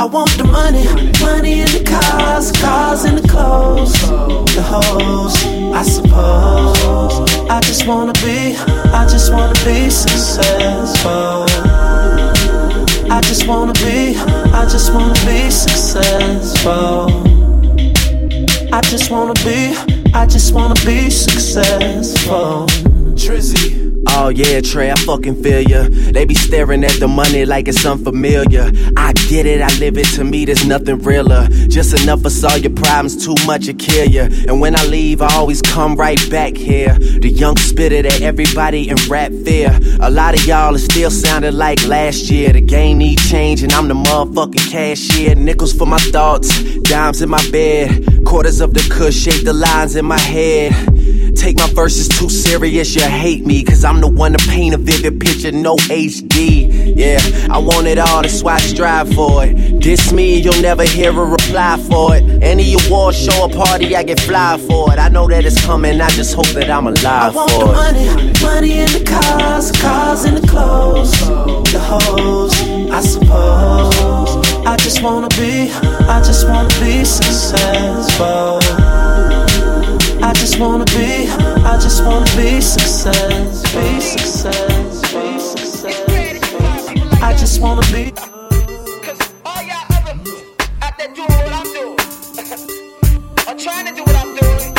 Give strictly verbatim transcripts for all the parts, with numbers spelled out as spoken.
I want the money, money in the cars, cars in the clothes, the hoes, I suppose. I just wanna be, I just wanna be successful. I just wanna be, I just wanna be successful. I just wanna be, I just wanna be successful. Trizzy. Oh yeah, Trey, I fucking feel ya. They be staring at the money like it's unfamiliar. I get it, I live it, to me there's nothing realer. Just enough of all your problems, too much to kill ya. And when I leave, I always come right back here. The young spitter that everybody in rap fear. A lot of y'all are still sounding like last year. The game need change and I'm the motherfucking cashier. Nickels for my thoughts, dimes in my bed. Quarters of the cush, shake the lines in my head. Take my verses too serious, you hate me, cause I'm the one to paint a vivid picture, no H D. Yeah, I want it all, that's why I strive for it. Diss me, you'll never hear a reply for it. Any award show or party, I get fly for it. I know that it's coming, I just hope that I'm alive for it. I want the money, money in the cars, cars in the clothes, the hoes, I suppose. I just wanna be, I just wanna be successful. I just wanna be, I just wanna be success, be success, be success. I just wanna be. Cause all y'all other out there doing what I'm doing, or trying to do what I'm doing,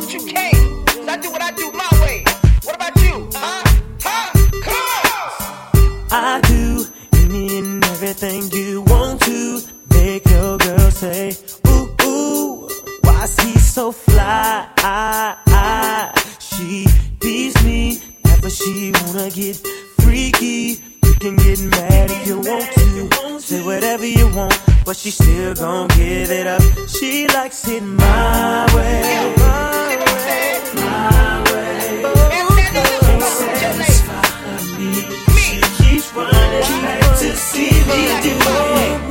but you can't. Cause I do what I do my way. What about you? Huh? Huh? Come on! I do any and everything you want to make your girl say, ooh, ooh, why is he so fly? I, I, she beats me, but she wanna get freaky. You can get mad if you want to, say whatever you want, but she still gon' give it up. She likes it my way, my way, my way. Can't satisfy me, she keeps running back to see me do it my way, my way.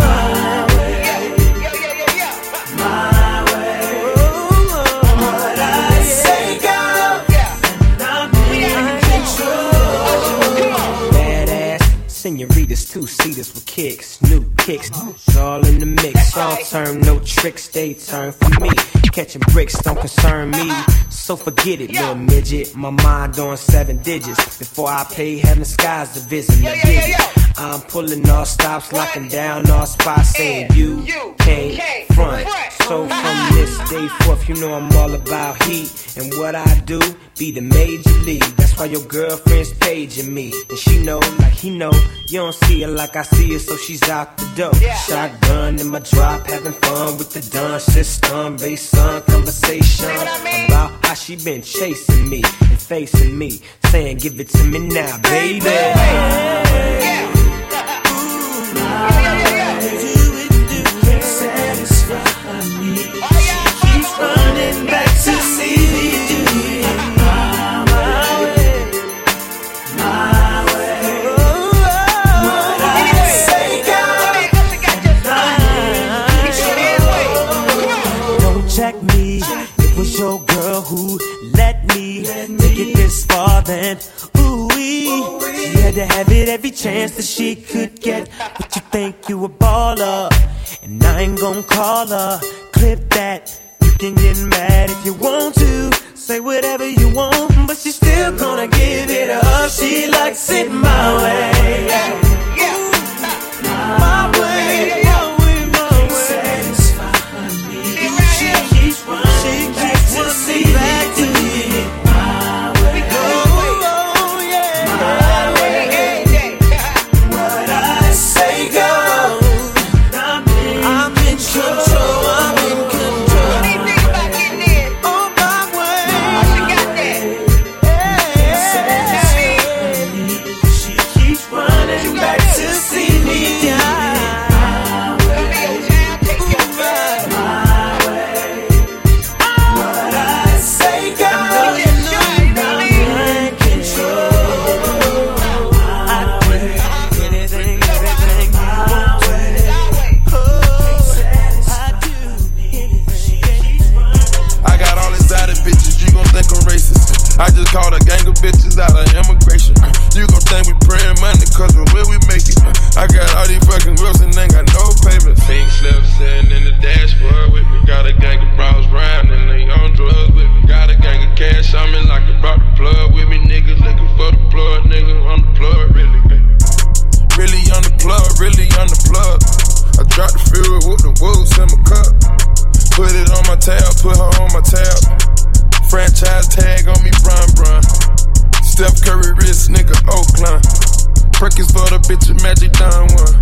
Senoritas, two-seaters with kicks, new kicks. It's all in the mix, all turn, no tricks, they turn for me. Catching bricks don't concern me, so forget it, little midget. My mind on seven digits, before I pay heaven skies to visit me. I'm pulling all stops, locking down all spots, saying you can't front. So from this day forth, you know I'm all about heat. And what I do, be the major league. That's why your girlfriend's paging me. And she know, like he know, you don't see her like I see her, so she's out the door. Yeah. Shotgun in my drop, having fun with the dun system. Based on conversation I mean? about how she been chasing me and facing me, saying give it to me now, baby. Yeah. Ooh, my way. Do it, do it, can't satisfy me. She keeps running back to see me do it. Your girl who let me, let me take it this far, then ooh-wee. ooh-wee. She had to have it every chance that she could get. But you think you a baller, and I ain't gon' call her. Clip that, you can get mad if you want to. Say whatever you want, but she's still gonna give it up. She likes it my way. Ooh, my way. Back in my cup. Put it on my tab, put her on my tab. Franchise tag on me, Bron Bron. Steph Curry wrist, nigga, Oakland. Perkins for the bitch, Magic Don one.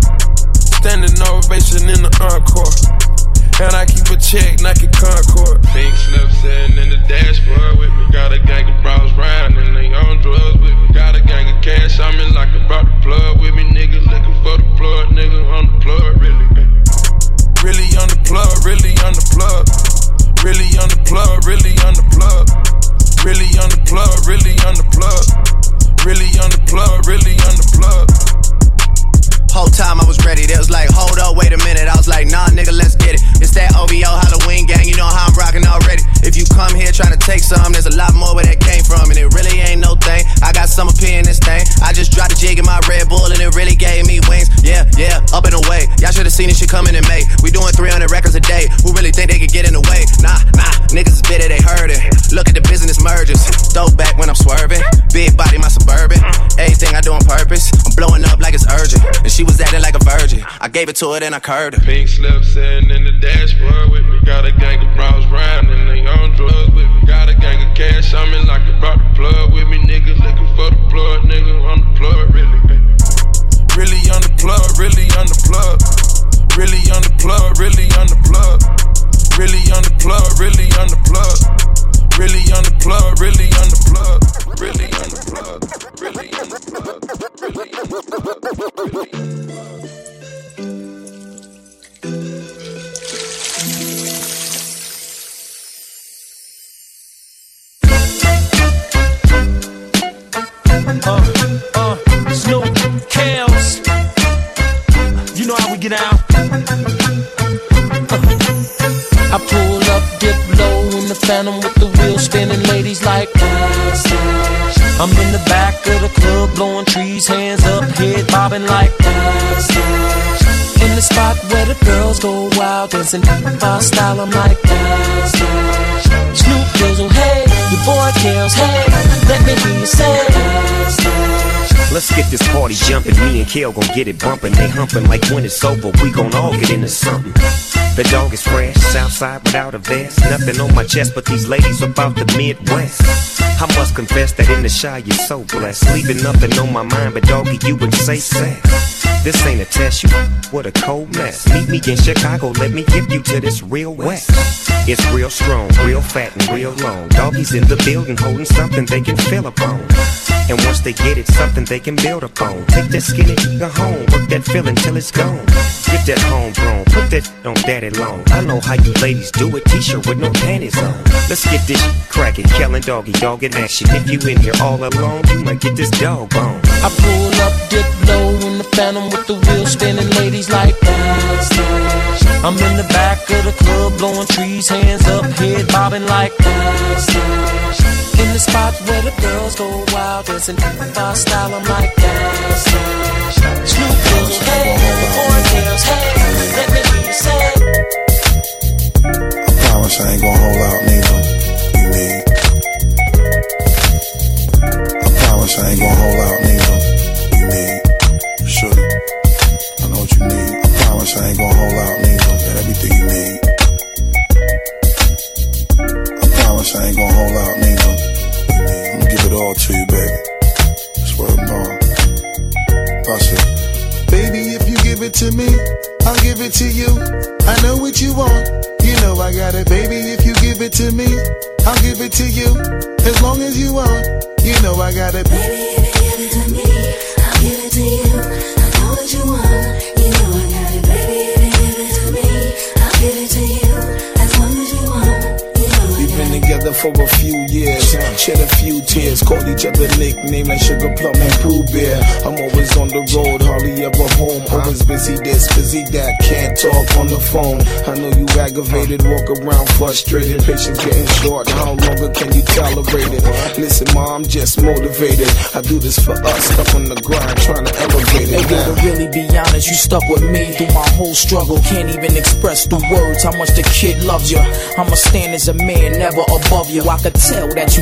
Standing ovation in the encore. And I keep a check, Nike Concord. Pink slip sitting in the dashboard with me. Got a gang of bros riding and they on drugs with me. Got a gang of cash, I'm in like I brought the plug with me. Niggas looking for the plug, nigga on the plug, really. Really on the plug, really on the plug. Really on the plug, really on the plug. Really on the plug, really on the plug. Really on the plug, really on the plug. Whole time I was ready, they was like, hold up, wait a minute. I was like, nah, nigga, let's get it. It's that O V O Halloween gang, you know how I'm rocking already. If you come here trying to take some, there's a lot more where that came from, and it really ain't no thing. I got some appear in this thing. I just dropped a jig in my Red Bull, and it really gave me wings. Yeah, yeah, up and away. Y'all should've seen this shit coming in May. We doing three hundred records a day. Who really think they could get in the way? Nah, nah, niggas is bitter, they hurting. Look at the business mergers. Throw back when I'm swerving. Big body, my Suburban. Everything I do on purpose. I'm blowing up like it's urgent. And she was acting like a virgin. I gave it to her, then I curved her. Pink slip sitting in the dashboard with me. Got a gang of bros riding and they on drugs with me. Got a gang of cash, I'm in like I brought the plug with me. Niggas looking for the plug, nigga on the plug, really. Really on the plug, really on the plug. Really on the plug, really on the plug. Really on the plug, really on the plug. Really on the plug, really on the plug. Really on the plug, really on the plug. Really on the plug, really on the plug. Down. I pull up, dip low in the Phantom with the wheels spinning, ladies like that. I'm in the back of the club blowing trees, hands up, head bobbing like that. In the spot where the girls go wild dancing, my style, I'm like that. Snoop Dizzle, hey, your boy Kels, hey, let me hear you say. Let's get this party jumpin', me and Kel gon' get it bumpin'. They humpin' like when it's over, we gon' all get into somethin'. The dog is fresh, Southside without a vest. Nothing on my chest but these ladies about the Midwest. I must confess that in the shy you're so blessed. Leaving nothing on my mind but doggy you and say sex. This ain't a test, you what a cold mess. Meet me in Chicago, let me give you to this real west. It's real strong, real fat and real long. Doggies in the building holding something they can feel upon. And once they get it, something they can build upon. Take that skinny nigga home, work that feeling till it's gone. Get that homegrown, put that on daddy long. I know how you ladies do it, t-shirt with no panties on. Let's get this crackin', Kellen doggy, dog in action. If you in here all alone, you might get this dog on. I pull up, dip low in the Phantom with the wheels spinning, ladies like that. I'm in the back of the club blowing trees, hands up, head bobbing like that. In the spot where the girls go wild dancing, my style, I'm like that. Snoop Dizzle, hey, the boy girls, hey, let me hear you say. I promise I ain't gonna hold out neither. You need. I promise I ain't gonna hold out neither. You need. Sure. I know what you need. I promise I ain't gonna hold out neither. Got everything you need. I promise I ain't gonna hold out neither. I'm gonna give it all to you, baby. Swear to God. I said, baby, if you give it to me, I'll give it to you. I know what you want, you know I got it. Baby, if you give it to me, I'll give it to you. As long as you want, you know I got it. Baby, if you give it to me, I'll give it to you. I know what you want, you know I got it. Baby, if you give it to me, I'll give it to you. As long as you want, you know I got it. We've been together for a few years, shed a few tears, called each other nickname like Sugar Plum and Pooh Bear. I'm always on the road, hardly ever home. Always busy this, busy that, can't talk on the phone. I know you aggravated, walk around frustrated. Patience getting short, how longer can you tolerate it? Listen, ma, I'm just motivated. I do this for us, stuck on the grind, trying to elevate it. Hey, yo, to really be honest, you stuck with me through my whole struggle. Can't even express through words how much the kid loves you. I'ma stand as a man, never above you. I could tell that you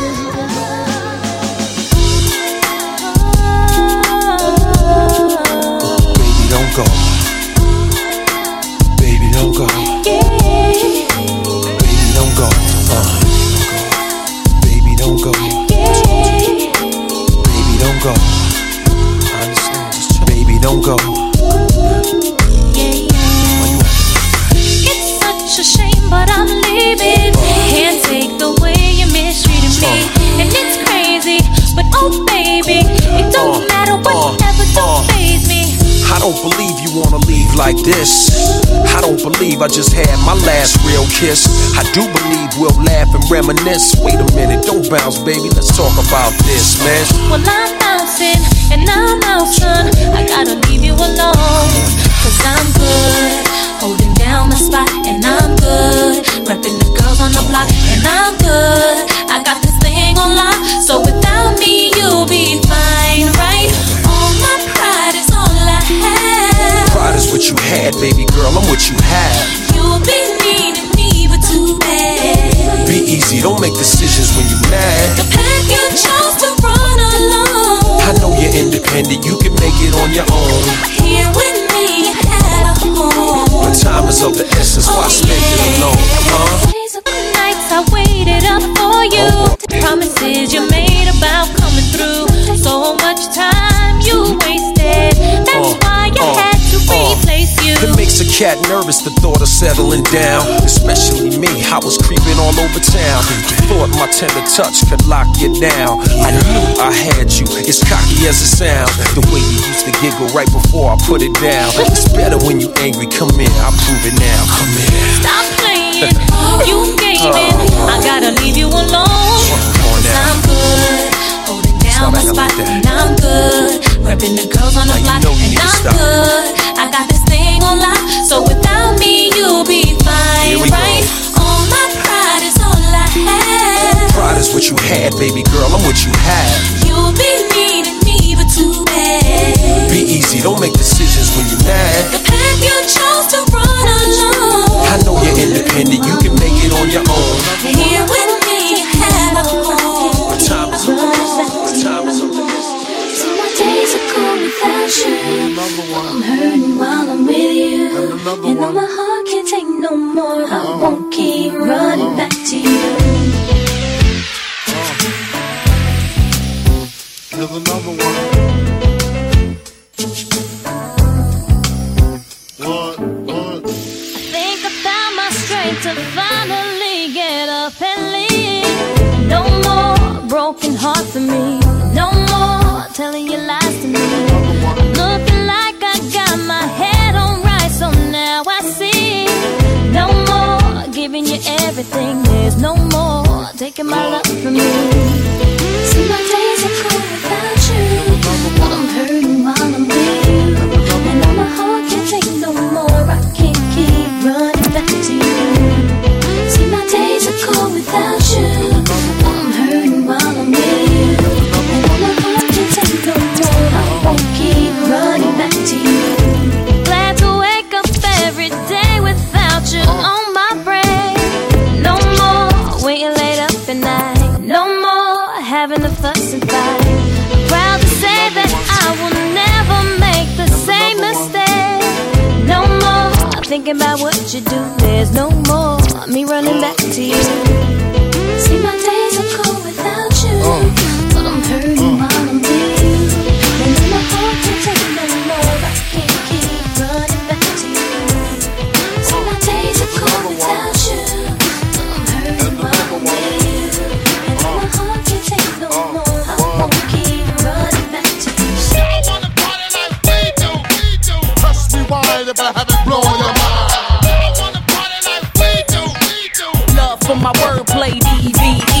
Go. Baby, don't go. Yeah. Baby, don't go. Uh. Baby, don't go. Yeah. Baby, don't go. I understand. Baby, don't go. It's such a shame, but I'm leaving. Uh. Can't take the way you're mistreating me, uh. and it's crazy. But oh, baby, it don't uh. matter what, uh. never don't faze me. I don't believe you wanna leave like this. I don't believe I just had my last real kiss. I do believe we'll laugh and reminisce. Wait a minute, don't bounce, baby, let's talk about this, man. Well, I'm bouncing and I'm out, son. I gotta leave you alone, cause I'm good, holding down the spot, and I'm good, repping the girls on the block, and I'm good, I got this thing on lock. So without me, you'll be fine, right? All my pride is all I have. Pride is what you had, baby girl, I'm what you have. You'll be needing me, but too bad. Be easy, don't make decisions when you're mad. The path you chose to run alone. I know you're independent, you can make it on your own. Here with me, you had a home. But time is of the essence, oh, why yeah. spend it alone, huh? Days of the nights I waited up for you. Oh. The promises you made about coming through. So much time you wasted. That's uh, why I uh, had to uh, replace you. It makes a cat nervous, the thought of settling down. Especially me, I was creeping all over town. Thought my tender touch could lock you down. I knew I had you, as cocky as it sounds. The way you used to giggle right before I put it down. It's better when you angry, come in, I'll prove it now. Come in. Stop playing, you gaming. I gotta leave you alone, cause I'm good. Down my spot, and I'm good, repping the girls on the block, and I'm good, I got this thing on lock. So without me, you'll be fine, right? All my pride is all I have. Pride is what you had, baby girl, I'm what you have. You'll be needing me, but too bad. Be easy, don't make decisions when you're mad. The path you chose to run alone. I know you're independent, you can make it on your own. Here with me, you have a home. Time is over. Time is over. So my days are cold without you. I'm hurting while I'm with you. You know my heart can't take no more. I won't keep running back to you. There's another one. What? I think I found my strength to finally get up and leave. No more broken heart for me, no more telling your lies to me. I'm looking like I got my head on right, so now I see. No more giving you everything, there's no more taking my love from me. See, my days are cold without you, but I'm hurting while I'm with you. And now my heart can't take no more, I can't keep running back to you. See, my days are cold without you. Glad to wake up every day without you on my brain. No more waiting late up at night. No more having to fuss and fight. I'm proud to say that I will never make the same mistake. No more thinking about what you do. There's no more me running back to you. See, my days are cold without you, but I'm hurting while I'm with you. And in my heart can't take no more. I can't keep running back to you. See, my days are cold without you, but I'm hurting while I'm with you. And in my heart can't take no more. I won't keep running back to you. She don't wanna party like we do, we do. Trust me, why they better have it blown your mind. They don't wanna party like we do, we do. Love for my wordplay, D V E.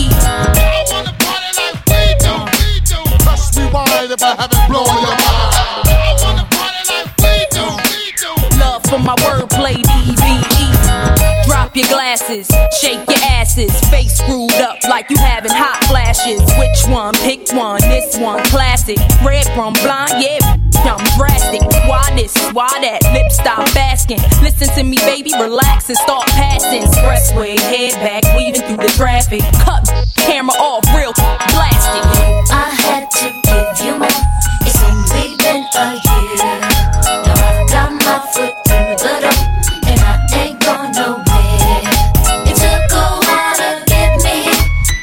glasses, shake your asses, face screwed up like you having hot flashes. Which one? Pick one, this one, classic. Red from blind, yeah, I'm drastic. Why this, why that, lip stop asking. Listen to me, baby, relax and start passing. Expressway, head back, weaving through the traffic. Cut camera off, real blast it. I had to give you my, it's only been a year. Now I've got my foot through the door, and I ain't going nowhere. It took a while to get me,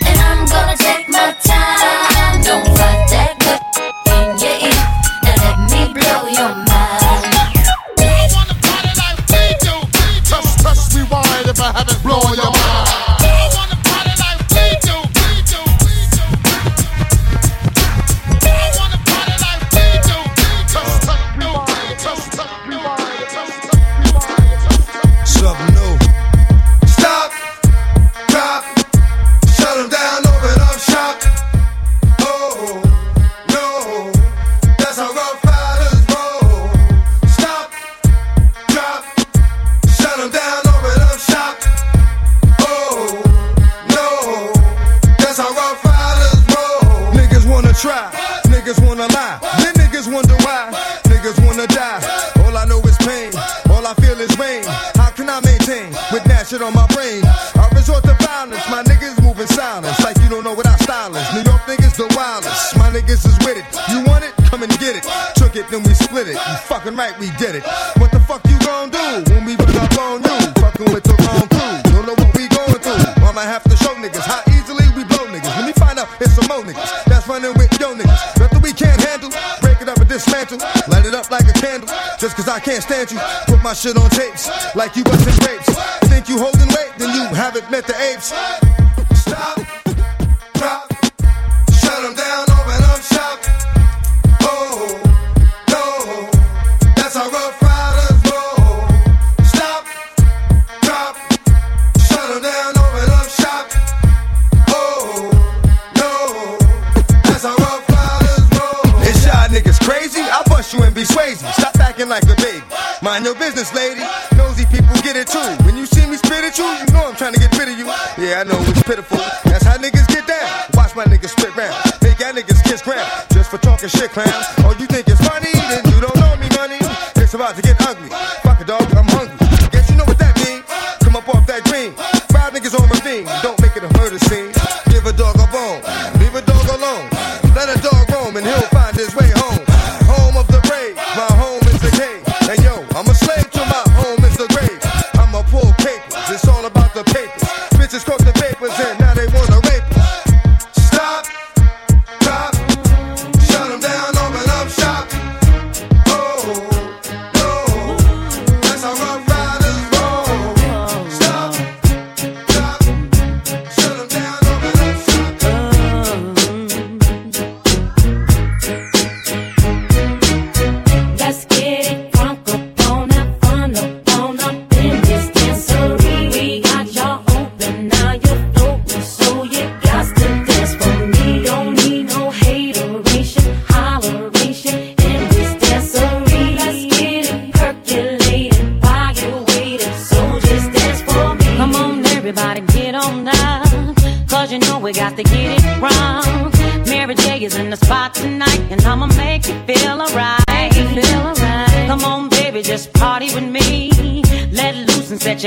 and I'm gonna take my time. Don't fight that good in your ear, now let me blow your mind. Do I wanna party like we do? Just touch rewind if I haven't blown your mind. Right, we did it. What the fuck you gon' do when we run up on you? Fucking with the wrong crew. Don't know what we going through. Mama have to show niggas how easily we blow niggas. When we find out it's some more niggas that's running with yo niggas. Nothing we can't handle. Break it up and dismantle. Light it up like a candle. Just cause I can't stand you. Put my shit on tapes like you wasn't grapes. Think you holding weight, then you haven't met the apes. Stop. Stop acting like a baby. Mind your business, lady. Nosy people get it too. When you see me spit at you, you know I'm trying to get rid of you. Yeah, I know it's pitiful. That's how niggas get down. Watch my niggas spit round. Make y'all niggas kiss ground. Just for talking shit, clowns. Oh, you think it's funny? Then you don't know me, honey. It's about to get ugly. Fuck a dog, I'm hungry. Guess you know what that means. Come up off that dream. Five niggas on my thing. Don't make it a murder scene. Give a dog a bone. Leave a dog alone. Let a dog roam and he'll find his way home.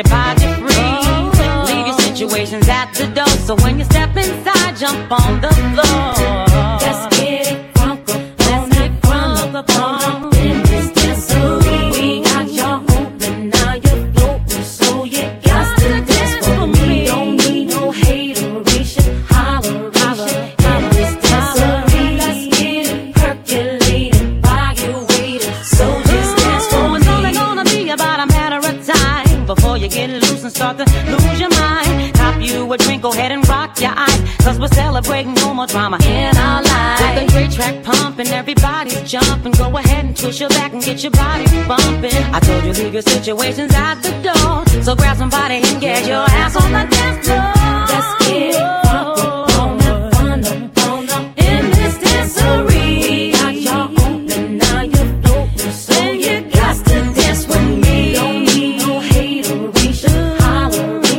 Your body free, oh. Leave your situations at the door. So when you step inside, jump on the floor. Let's get it crunk up, let's get crunk up, crunk up in this dancery. We got y'all open, now you're floating, so you got to dance for me. Don't need no hateration, holleration in this dancery. Let's get it percolating, buy your waiter, so just dance for me. It's only gonna be about a matter of time before you get loose and start to lose your mind. Cop you a drink, go ahead and rock your eyes, cause we're celebrating no more drama in our lives. With a great track pumping, everybody's jumping. Go ahead and twist your back and get your body bumping. I told you leave your situations out the door, so grab somebody and get your ass on the dance floor. Let's get it up, on up, on up, on up in this dancery. We got y'all open, now you're floating, so you got to dance with me. Don't need no hateration, holleration.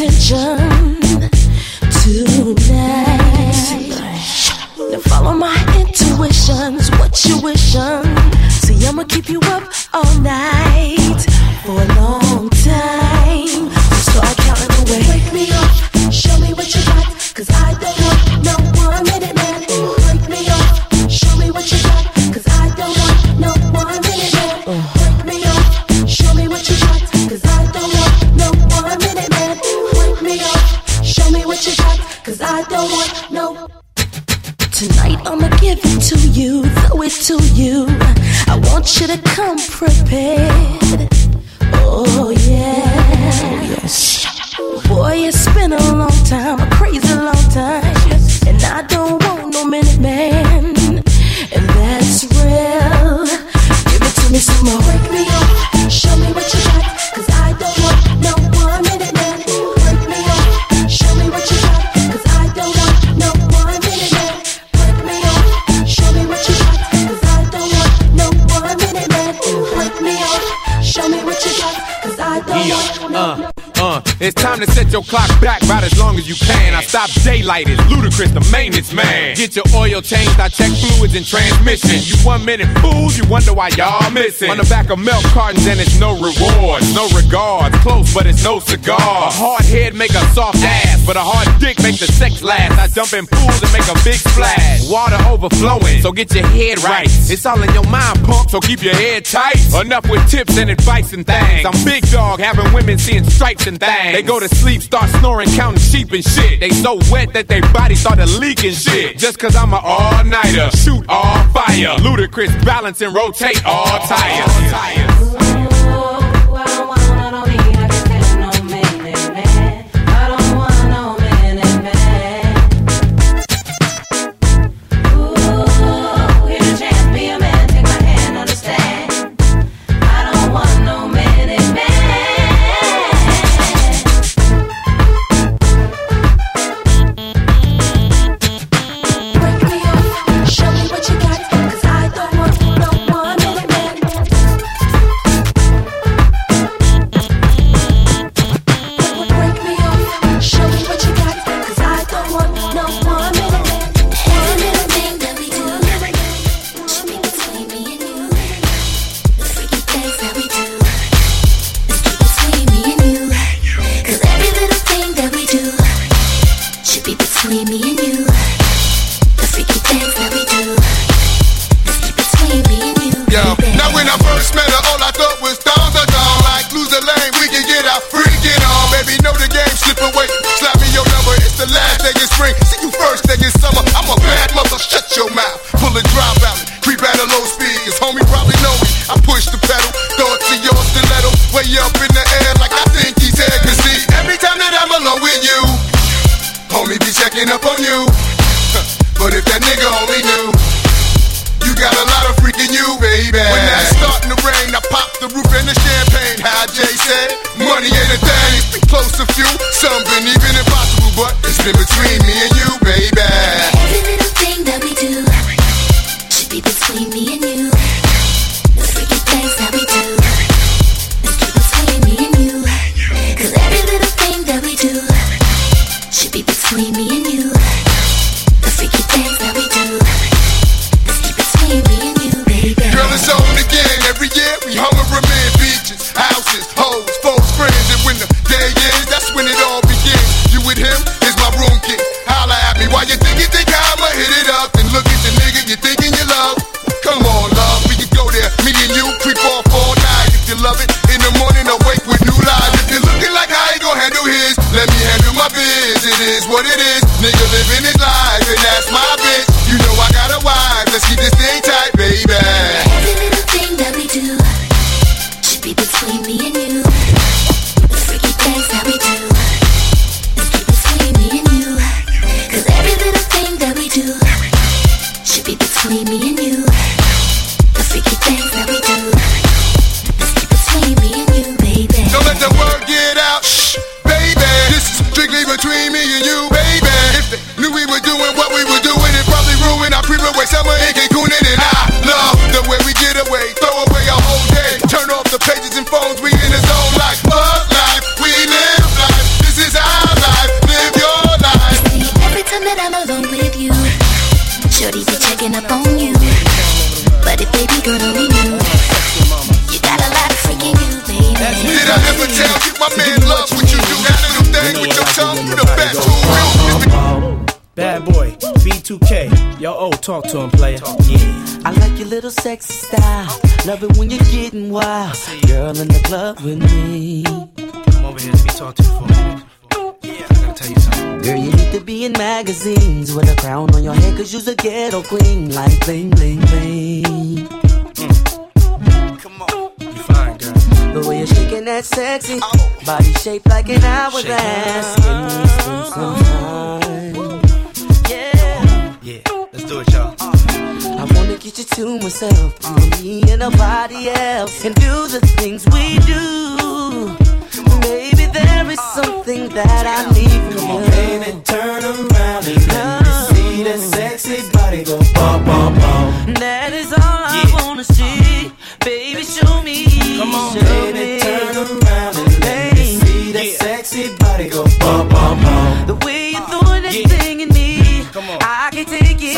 attention tonight. Now follow my intuitions, what you wishin'. See, I'ma keep you up all night for a long time. So start counting away. Wake me up, show me what you got, 'cause I don't want no one minute man. Wake me up, show me what you got, 'cause I don't want no one minute man. Wake me up, show me what you got, 'cause I don't want no one minute man. Wake me up, show me what you got, 'cause I don't want no. Tonight I'ma give it to you, throw it to you. I want you to come prepared. Oh yeah, yes. Boy, it's been a long time, a crazy long time, yes. And I don't want no minute man, and that's real. Give it to me some more. Wake me up, show me what you got, 'cause I don't want no one minute man. Wake me up, show me what you got, 'cause I don't want no one minute man. Wake me up, show me what you got, 'cause I don't want no one minute man. Wake me up, show me what you got, 'cause I don't want no one minute man. Uh, it's time to set your clock back about as long as you can. I stop daylight, it's ludicrous, the maintenance man. Get your oil changed, I check fluids and transmission. You one minute fools, you wonder why y'all missing. On the back of milk cartons and it's no reward, no regard. Close but it's no cigar. A hard head make a soft ass, but a hard dick make the sex last. I jump in pools and make a big splash. Water overflowing, so get your head right. It's all in your mind, punk, so keep your head tight. Enough with tips and advice and things. I'm big dog, having women seeing stripes. They go to sleep, start snoring, counting sheep and shit. They so wet that their body started leaking shit. Just 'cause I'm an all-nighter, shoot all fire. Ludicrous, balance and rotate all tires. All tires. Phones, we in the zone like mud life. We live life. This is how hugging up on you. But if baby girl only knew, you got a lot of freaking you, baby. Did I ever tell you my man loves what you do? That little thing with your tongue, you the best. Who real? Bad boy, B two K. Yo, oh, talk to him, player. Yeah. I like your little sexy style. Love it when you're getting wild. Girl in the club with me. Come over here, let me talk to you for a minute. Yeah, I gotta tell you something. Girl, you need to be in magazines with a crown on your head, cause you's a ghetto queen. Like bling, bling, bling. Mm. Come on, you fine, girl. The way you're shaking that sexy oh. body shaped like an hourglass. Give me some time. Do it, y'all. I wanna get you to myself, uh, me and nobody else, and do the things we do. Baby, there is something that I need from Come on, you. Baby, turn around and let me see that sexy body go bum bum bum. That is all yeah. I wanna see, baby. Show me. Come on, show baby, me. Turn around and let me see that yeah. sexy body go bum bum bum. The way you're doing that yeah. thing in me. I can take it,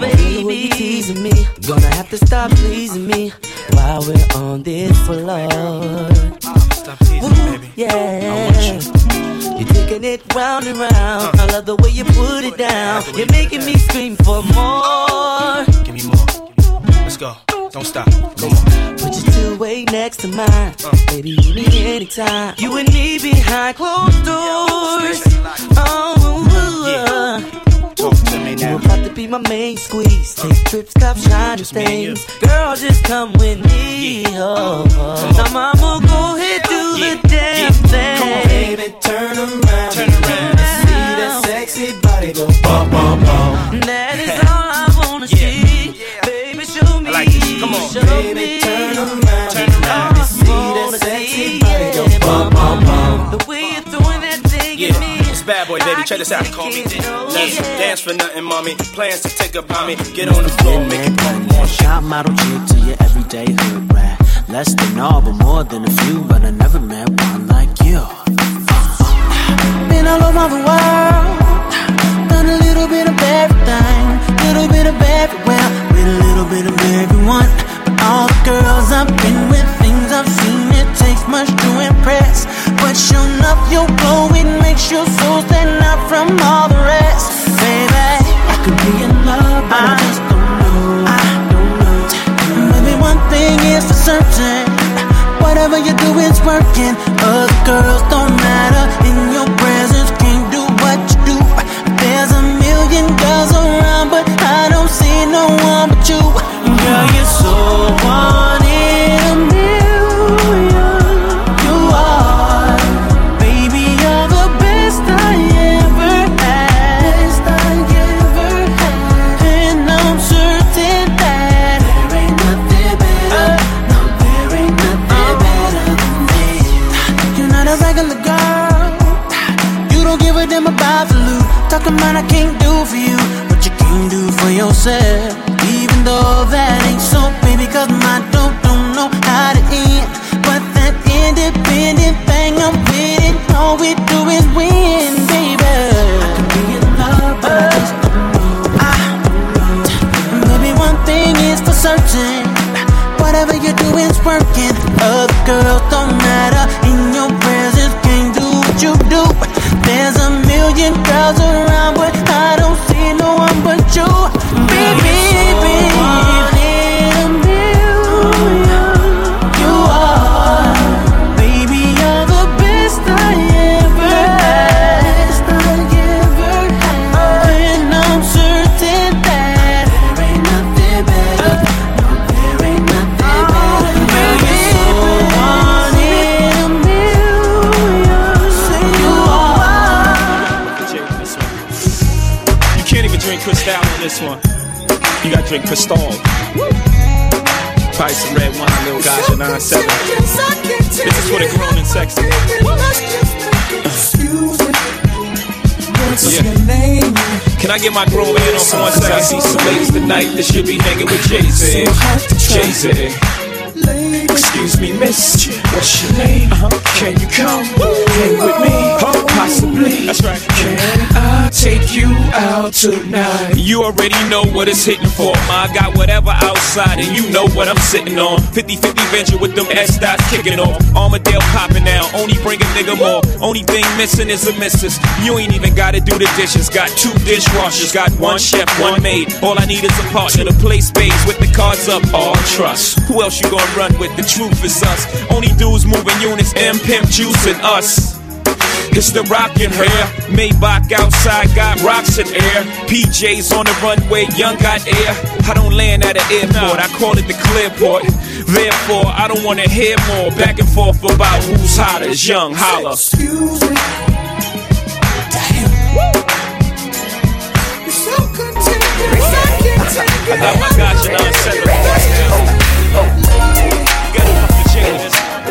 baby. When you teasing me, gonna have to stop pleasing me while we're on this floor. Stop teasing me, baby. Yeah, I want you. You're taking it round and round. I love the way you put it down. You're making me scream for more. Give me more. Let's go. Don't stop. Come on. Put your two way next to mine, baby. You need anytime. You and me behind closed doors. Oh. Talk to me now. You're about to be my main squeeze. Take uh, trips, stop trying to things. Girl, just come with me. Yeah. Oh, oh. Now, mama, go ahead, do yeah. the damn yeah. thing. Come on, baby, turn around. Turn around. See that sexy body go bum, bum, bum. That is all I wanna yeah. see. Yeah. Baby, show me. I like this. Come on, show baby, me. Turn around. Turn around. I see that sexy yeah. body go bum, bum, bum. The way you're doing that thing yeah. at me. Bad boy, baby, check this out. Call me this. Let's dance for nothing, mommy. Plans to take up on me. Get on the floor, make it more, more shit. Top model chick to your everyday hood rat. Less than all, but more than a few. But I never met one like you. Been all over the world. Done a little bit of everything. Little bit of everywhere. With a little bit of everyone. But all the girls I've been with, things I've seen, it takes much to impress. But sure enough, your glow, it makes your soul stand out from all the rest. Baby, I could be in love, but I, I just don't know. I don't know. Maybe one thing is for certain, whatever you do is working. Other girls don't matter, in your presence can't do what you do. There's a million girls around, but I don't see no one but you. Girl, you're so one in me. Talking about I can't do for you what you can't do for yourself. Even though that ain't so, baby, cause my dope don't know how to end. But that independent thing I'm with it, all we do is win, baby. I could be in love, but I just don't know. I don't know. Maybe one thing is for certain, whatever you do is working. Other girls don't matter, in your presence can't do what you do. There's a million girls around, but I don't see no one but you, baby, baby. This one, you gotta drink Cristal. Try some red wine, little guys, you're nine seven. This is for the grown and sexy. Yeah. Can I get my grown man on for one second? I see some ladies tonight that should be hanging with Jay-Z. Jay-Z. Excuse me, miss. What's your name? Uh-huh. Can you come hang with me? Possibly. That's right. Can I? take you out tonight. You already know what it's hitting for. Ma, I got whatever outside, and you know what I'm sitting on. fifty fifty venture with them S-dots kicking off. Armadale popping now, only bring a nigga more. Only thing missing is a missus. You ain't even gotta do the dishes. Got two dishwashers, got one chef, one maid. All I need is a partner to play spades with the cards up. All trust. Who else you gonna run with? The truth is us. Only dudes moving units, M Pimp Juice and us. It's the rockin' hair, Maybach outside, got rocks in air. P Js on the runway, young got air. I don't land at an airport, I call it the Clearport. Therefore, I don't wanna hear more back and forth about who's hotter, is young, holla. Excuse me. Damn. Woo. You're so contagious, I can't take it. Oh my gosh, you know I'm setting the course now. Oh, oh. You gotta pump the chain in this. Oh,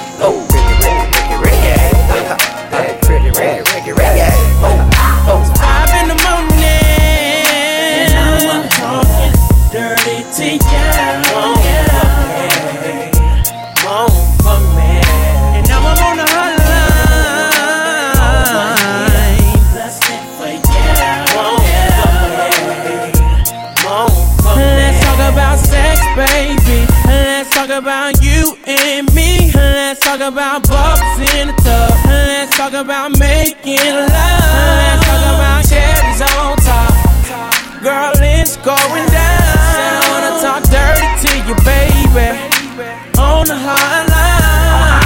About you and me, let's talk about bubbles in the tub, let's talk about making love, let's talk about cherries on top, girl, it's going down. I wanna talk dirty to you, baby, on the hotline.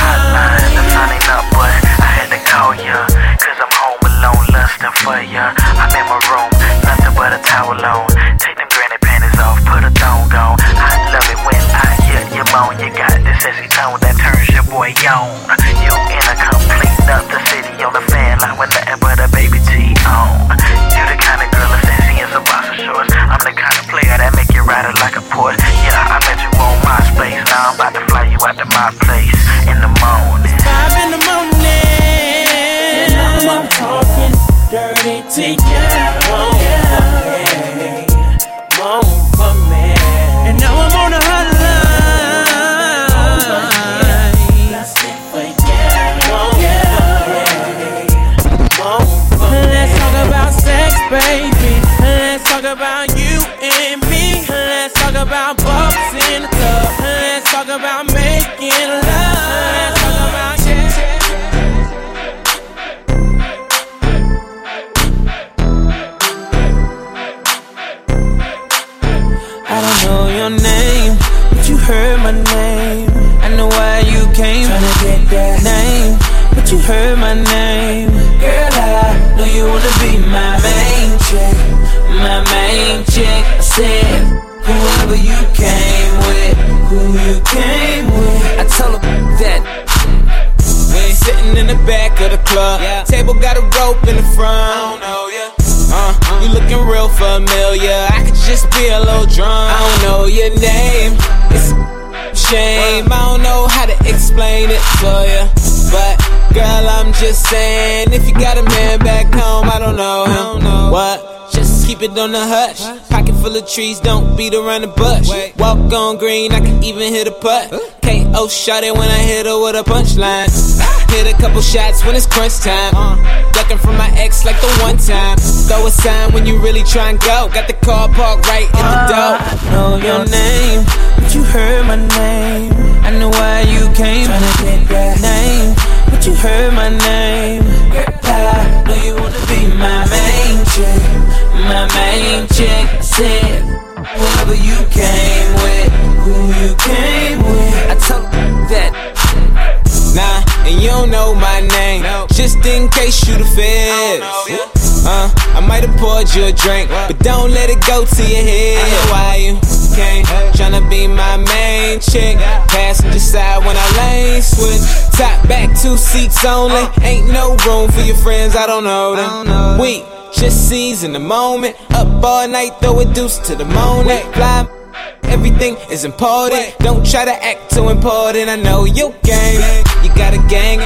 Not enough, but I had to call you, cause I'm home alone, lusting for ya. I'm in my room, nothing but a towel on, take them granny panties off, put a thong on. I love it when I your moan, you got this sexy tone that turns your boy on. You in a complete nothing city on the fan line with nothing but a baby T on. You the kind of girl that's sexy in some boxer shorts. I'm the kind of player that make you ride it like a Porsche. Yeah, I met you on MySpace. Now I'm about to fly you out to my place in the morning. Five in the morning, and I'm talking dirty to you. Oh, yeah, oh, for me. And now I'm on the hunt. Baby, let's talk about you and me. Let's talk about bubbles in the tub. Let's talk about making love. Let's talk about shit. I don't know your name, but you heard my name. I know why you came, tryna get that name, but you heard my name. Girl, I know you wanna be my main chick, my main chick. I said, whoever you came with, who you came with. I told her that we ain't sitting in the back of the club. Yeah. Table got a rope in the front. I don't know, yeah. Uh, you looking real familiar. I could just be a little drunk. I don't know your name. It's shame. I don't know how to explain it to ya, but girl, I'm just saying, if you got a man back home, I don't know him. What? Just keep it on the hush. Pocket full of trees, don't beat around the bush. Walk on green, I can even hit a putt. K O shot it when I hit her with a punchline. Hit a couple shots when it's crunch time. Ducking from my ex like the one time. Throw a sign when you really try and go. Got the car parked right in the door. I know your name, but you heard my name. I know why you came, tryna get that name, but you heard my name. Girl, I know you wanna be my main chick, my main chick. I said, whoever you came with, who you came with. I told you that. Nah, and you don't know my name, no. Just in case you the feds. Uh, I might have poured you a drink, what? But don't let it go to your head. I know why you came, hey. Tryna be my main chick, yeah. Passenger side when I lane switch. Top back, two seats only, uh. Ain't no room for your friends, I don't know them, don't know them. We just seizing the moment. Up all night, throw a deuce to the moon. Fly. Everything is important. Don't try to act too important. I know you gang. You got a gang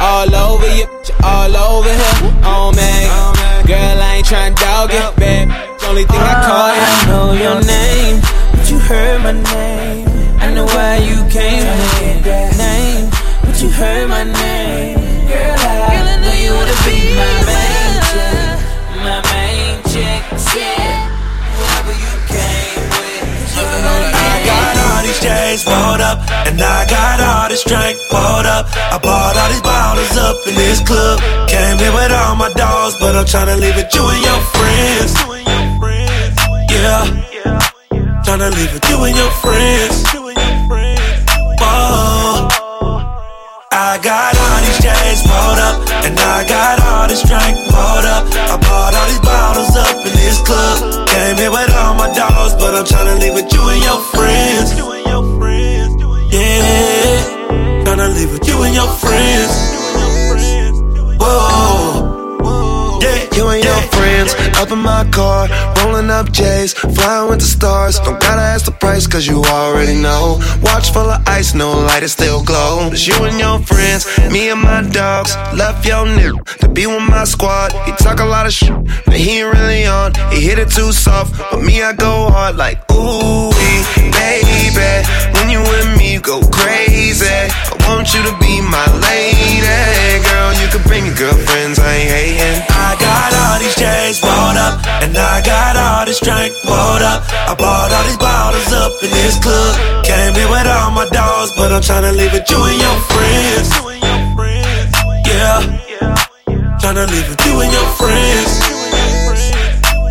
all over you, all over here. Oh man, girl, I ain't tryna dog it, babe. Only thing I call it. I know your name, but you heard my name. I know why you came. Tryna get that name, but you heard my name. Girl, I know you wanna be my this drink bought up. I bought all these bottles up in this club. Came here with all my dogs, but I'm tryna leave it you and your friends. Yeah, tryna leave it you and your friends. Whoa. I got all these chains bought up, and I got all this drink bought up. I bought all these bottles up in this club. Came here with all my dogs, but I'm tryna leave it you and your friends. Yeah, tryna live with you and your friends. Whoa, yeah, you and your friends. Up in my car, rolling up J's, flying with the stars. Don't gotta ask the price, cause you already know. Watch full of ice, no light, it still glow. It's you and your friends, me and my dogs. Left your nigga to be with my squad. He talk a lot of shit, but he ain't really on. He hit it too soft, but me I go hard like ooh-wee, baby. When you with me, you go crazy. I want you to be my lady. Girl, you can bring your good friends, I ain't hating. I got all these J's bought up, and I got all this drink bought up. I bought all these bottles up in this club. Came here with all my dogs, but I'm tryna leave with you and your friends. Yeah, tryna leave with you and your friends.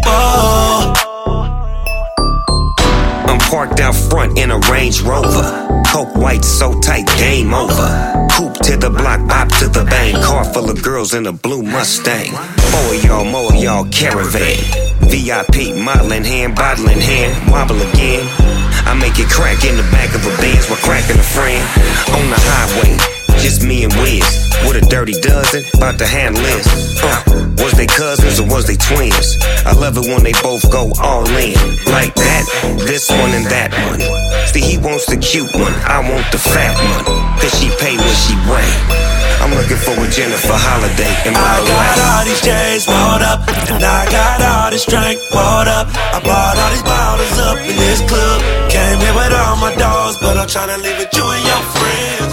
Oh. I'm parked out front in a Range Rover. Coke white, so tight, game over. Coupe to the block, bop to the bank. Car full of girls in a blue Mustang. Four of y'all, more of y'all, caravan. V I P, modeling hand, bottling hand. Wobble again. I make it crack in the back of a Benz while cracking a friend. On the highway. Just me and Wiz, with a dirty dozen, about to handle it. Uh, was they cousins or was they twins? I love it when they both go all in. Like that, this one and that one. See, he wants the cute one, I want the fat one. Cause she pay what she bring. I'm looking for a Jennifer Holiday in my life. I got all these J's bought up, and I got all this drink bought up. I bought all these bottles up in this club. Came here with all my dogs, but I'm tryna leave with you and your friends.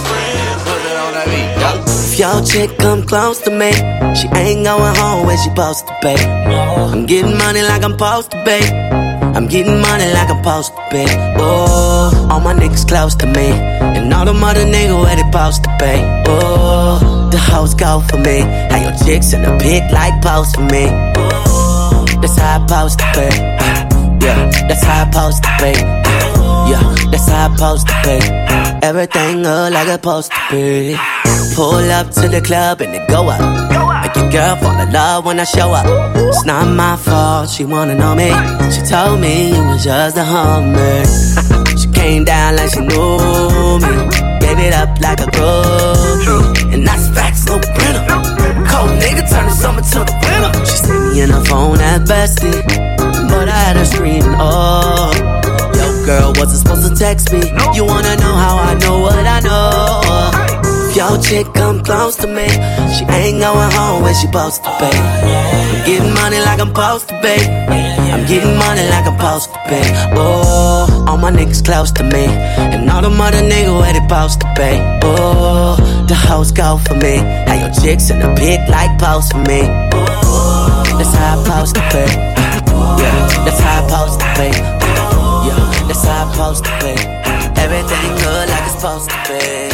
If your chick come close to me, she ain't going home where she supposed to be. I'm getting money like I'm supposed to be. I'm getting money like I'm supposed to be. Oh, all my niggas close to me, and all them other niggas where they supposed to be. Oh, the hoes go for me. How your chicks in the pic like post for me. Oh, that's how I supposed to be. Yeah, that's how I supposed to be. Yeah, that's how I supposed to be. Everything look like it's supposed to be. Pull up to the club and it go up. Make your girl fall in love when I show up. It's not my fault, she wanna know me. She told me you was just a hummer. She came down like she knew me. Gave it up like a groupie. And that's facts, no printer. Cold nigga turn the summer to the winter. She see me in her phone at bestie, but I had her screaming, oh. Yo girl, wasn't supposed to text me. You wanna know how I know what I know. Yo chick come close to me, she ain't going home where she supposed to be. I'm getting money like I'm supposed to be. I'm getting money like I'm supposed to be. Oh, all my niggas close to me, and all them other niggas where they supposed to be. Oh, the hoes go for me. Now your chicks in the pic like post for me. Oh, that's how I supposed to be. Yeah, that's how I supposed to be. Yeah, that's how I supposed to be. Everything good like it's supposed to be.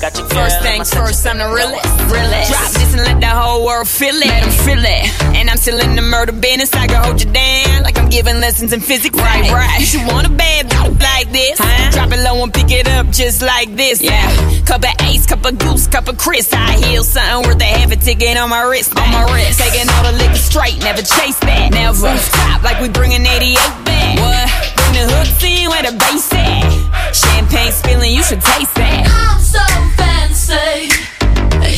Got your first things first, I'm the realest. realest. Drop this and let the whole world feel it. Let them feel it. And I'm still in the murder business. I can hold you down like I'm giving lessons in physics. Right, right. You should want a bad bitch like this. Huh? Drop it low and pick it up just like this. Yeah. Cup of Ace, cup of Goose, cup of Chris. I heal something worth a half a ticket on my wrist. On my wrist. Taking all the liquor straight, never chase that. Never stop like we bringing eighty-eight back. What? The hooks in where the bass at. Champagne spilling, you should taste that. I'm so fancy,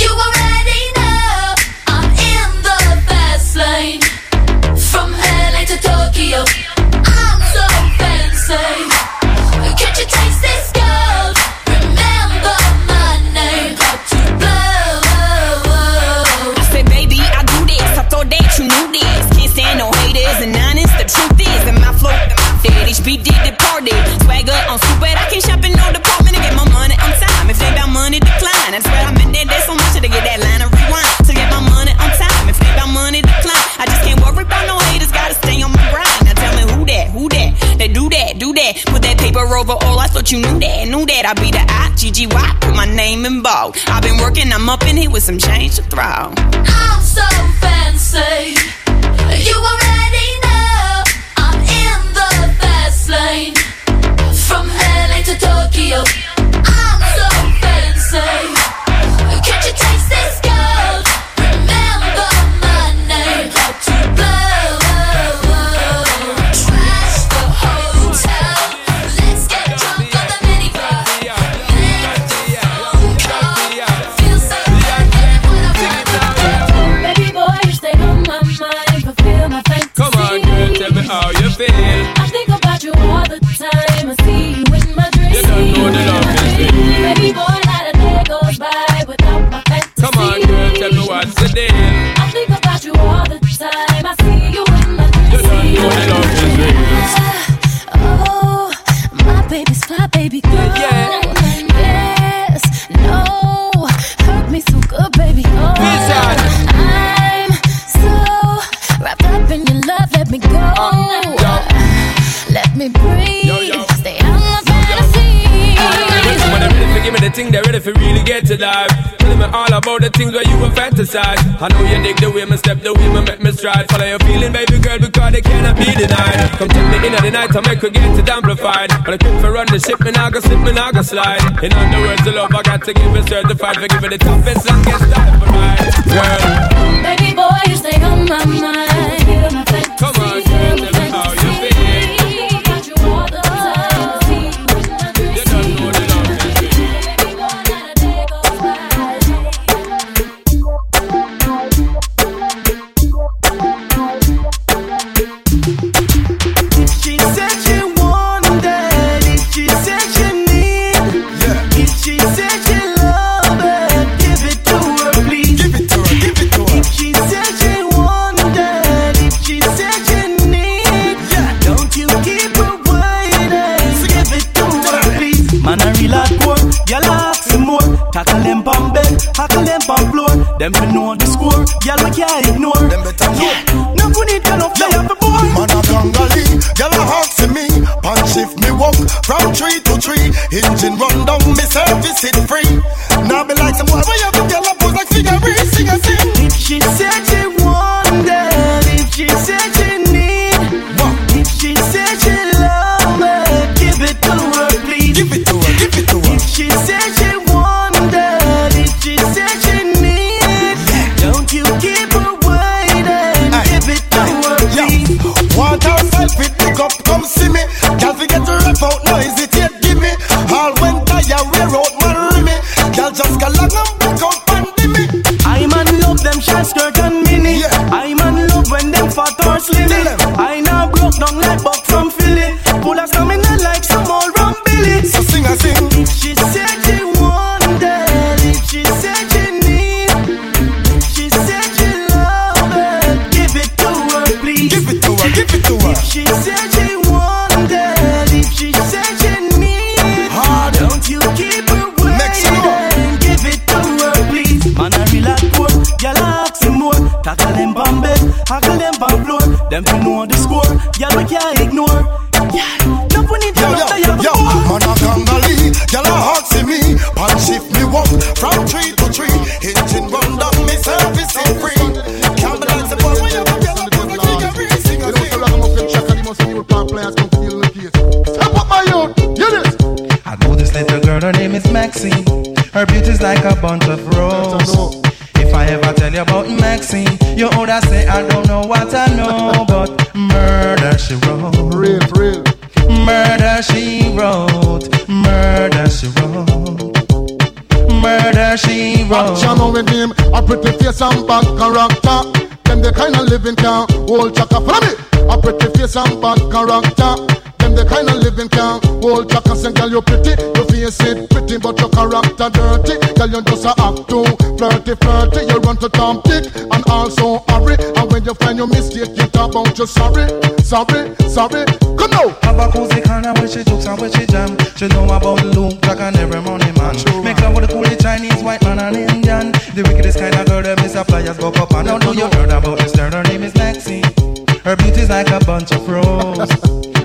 you already know. I'm in the fast lane, from L A to Tokyo. I'm so fancy, can't you taste this gold? Remember my name, got to blow. I said, baby, I do this. I thought that you knew this. Can't stand no haters, and honest, the truth is in my flow. H B D departed, swagger on stupid. I can't shop in no department and get my money on time. If they bout money, decline. I swear I've been there, there's so much to get that line of rewind. To get my money on time. If they bout money, decline. I just can't worry about no haters, gotta stay on my grind. Now tell me who thought you knew that, knew that I be the I G G Y, put my name in bold. I've been working, I'm up in here with some change to throw. I'm so fancy, you already know. I'm in the fast lane, from L A to Tokyo. I'm so fancy, can't you taste this gold? Remember my name, to blow. How you feel? I think about you all the time. I see you in my dreams. You don't know the love is real. Baby boy, not a day goes by without my fantasy. Come on, girl, tell me what's the deal. I think about you all the time. I see you in my dreams. You don't know the love is real. Oh, my baby's fly, baby girl. Yeah. Yes, no, hurt me so good, baby. Oh, I'm so wrapped up in your love. Let me go. Let me breathe, yo, yo. Stay out my fantasy. When I'm ready for give me the thing, they're ready for really get to life. Tell me all about the things where you were fantasize. I know you dig the way me step, the way me make me stride. Follow your feeling, baby girl, because they cannot be denied. Come take me in at the night, I make her get it amplified. But I keep for run the ship, me now go slip, me now go slide. In other words, the love I got to give it certified. For giving the toughest, let's get started for mine. Girl, baby boy, you stay on my mind. Come on, tell me how you feel. Tackle them on bed, tackle them on floor. Them we know the score, y'all we can't ignore. Them better know. No good need enough play up a boy. Man a gangali, y'all a asking me. Punch shift me walk from tree to tree. Engine run down, me service it free. Now be like some boy, where you be y'all a pose like cigarette, sing a sing. If she said she wanted, if she said she need, what? If she said she love me, give it to her, please. Give it to her, give it to her. If she said she come see me, girl forget to rap out, no hesitate, give me. All when tired, wear out my rimmy. Girl just got long and break out and dimmy. I man love them short skirt and mini, yeah. I man love when them fat or slimmy. I now broke down like buck from Philly. Pull a stamina like some old rum Billy. So sing a sing. If she said she wanted, if she said she need, if she said she loved her, give it to her, please. Give it to her, give it to her. If she said she tackle them on bed, tackle them on floor. Them to know the score, y'all we can't ignore. Yeah, no one need to know that y'all yo, man a gangali, y'all a hoxie me. Pan shift me walk from tree to tree. Engine run down, me service is free. Can't be like the boy when you get up with a king and real singer. You know I'm up in check and you must see me plant plants come steal the case. Step up my youth, hear this. I know this little girl, her name is Maxine. Her beauty's like a bunch of roses. If I ever tell you about Maxine, your older say I don't know what I know, but murder she wrote. Real, real. Murder she wrote. Murder she wrote. Murder she wrote. Action with him, a pretty face and bad character. Them the kind of living can hold chaka. Follow me. A pretty face and bad character. The kind of living can hold track and say, girl, you pretty. Your face is pretty, but your character dirty. Girl, you just a act too flirty, flirty. You run to Tom Dick and also hurry. And when you find your mistake, you talk about your sorry, sorry, sorry. Come now. Have a cozy kind of where she jokes and where she jam. She know about Luke, Jack and every money man. True. Make love with the coolie Chinese, white man and Indian. The wickedest kind of girl that miss a flyers buck up. And now do you heard about this girl, her name is Maxine. Her beauty's like a bunch of roses.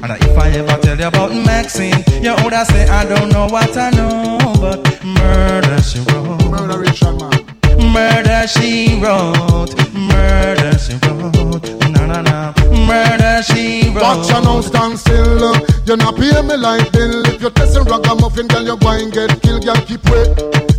And if I ever tell you about Maxine, you woulda say I don't know what I know. But murder she wrote, murder Richard man, murder she wrote, murder she wrote, na na na, murder she wrote. Watch your nose stand still, you not pay me like bill. If you're testing ragamuffin, girl, you go and get killed. Girl, keep wait.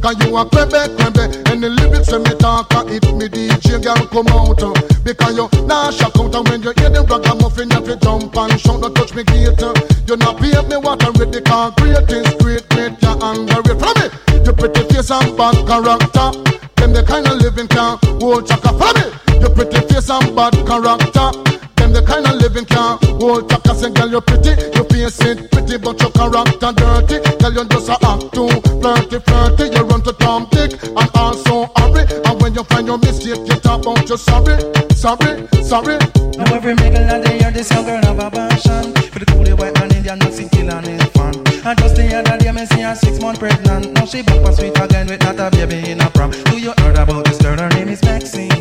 Cause you a crembe, crembe. And the lyrics when me talk and it me D J, girl, come out. Because you nah shock out. And when you hear them ragamuffin, you fi jump and shout, don't touch me gate. You not pay me what I read. The concrete is great, great, you underrated. Follow me. You pretty face and bad character, them the kind of living can hold chaka. Follow me. You pretty face and bad character, them the kind of living can hold chaka. Say girl, you pretty, you face it pretty, but your character dirty. Girl, you just a act too flirty, flirty. You run to Tom Dick and also hurry. And when you find your mistake, you talk out your sorry, sorry, sorry. Now every middle of the year, this young girl have a passion for the coolie white man in the Nazi killer and his fan. And just the other day, me see her six months pregnant. Now she back for sweet again with not a baby in a prom. Do you heard about this girl? Her name is Maxine.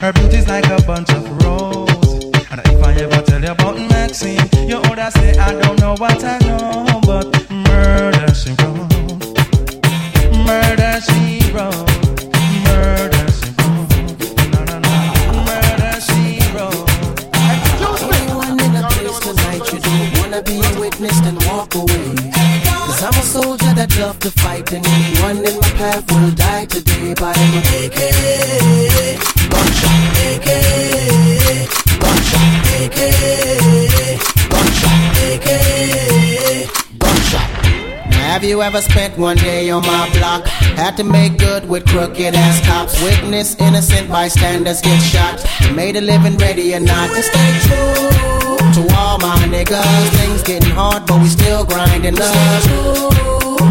Her beauty's like a bunch of roses. And if I ever tell you about Maxine, you oughta say I don't know what I know. But murder she wrote, murder she wrote, murder she wrote, no, no, no, murder she wrote. Anyone in a place tonight you don't wanna be a witness, then walk away. Cause I'm a soldier that love to fight, and anyone in my path will die today. But I'm a A K, gunshot, A K, gunshot, A K, gunshot, A K, gunshot. Have you ever spent one day on my block? Had to make good with crooked ass cops. Witness innocent bystanders get shot. Made a living ready or not. To stay true to all my niggas. Things getting hard but we still grinding love.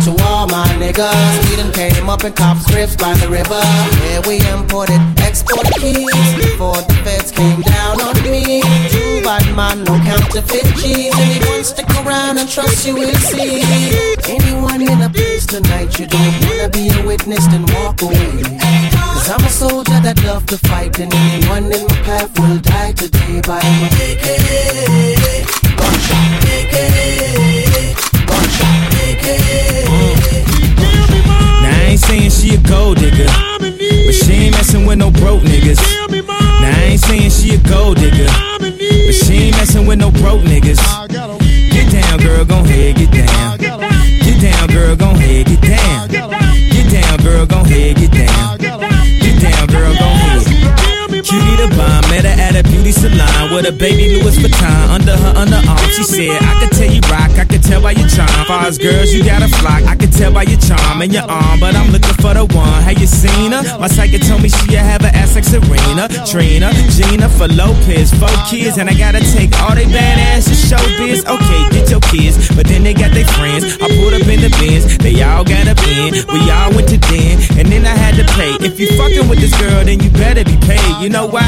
To all my niggas. We done came up in cops' grips by the river. Yeah, we imported, exported keys before the feds came down on me. Two bad man, no counterfeit cheese. Anyone stick around and trust you will see. Anyone in a place tonight, you don't wanna be a witness, then walk away. Cause I'm a soldier that love to fight, and anyone in my path will die today. By my A K, gunshot, A K, gunshot, A K. Now I ain't saying she a gold digger, but she ain't messing with no broke niggas. Now I ain't saying she a gold digger, but she ain't messing with no broke niggas. Get down, girl, gon' head, get down. Get down, girl, gon' head, get down. Get down, girl, gon' head, get down. Get down, girl, gon' head. Cutie the bomb, met her at a beauty salon with a baby Louis Vuitton under her underarm. She said, I could tell you rock, I could tell by your charm. Far as girls, you got a flock, I could tell by your charm and your arm. But I'm looking for the one, have you seen her? My psychic told me she'll have her ass like Serena, Trina, Gina, for Lopez, four kids. And I gotta take all they badass to show biz. Okay, get your kids, but then they got their friends. I pulled up in the Benz, they all got a bin. We all went to den, and then I had to pay. If you fucking with this girl, then you better be paid. You know why?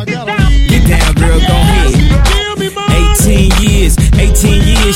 Get down, girl, gon' head. eighteen years, eighteen years,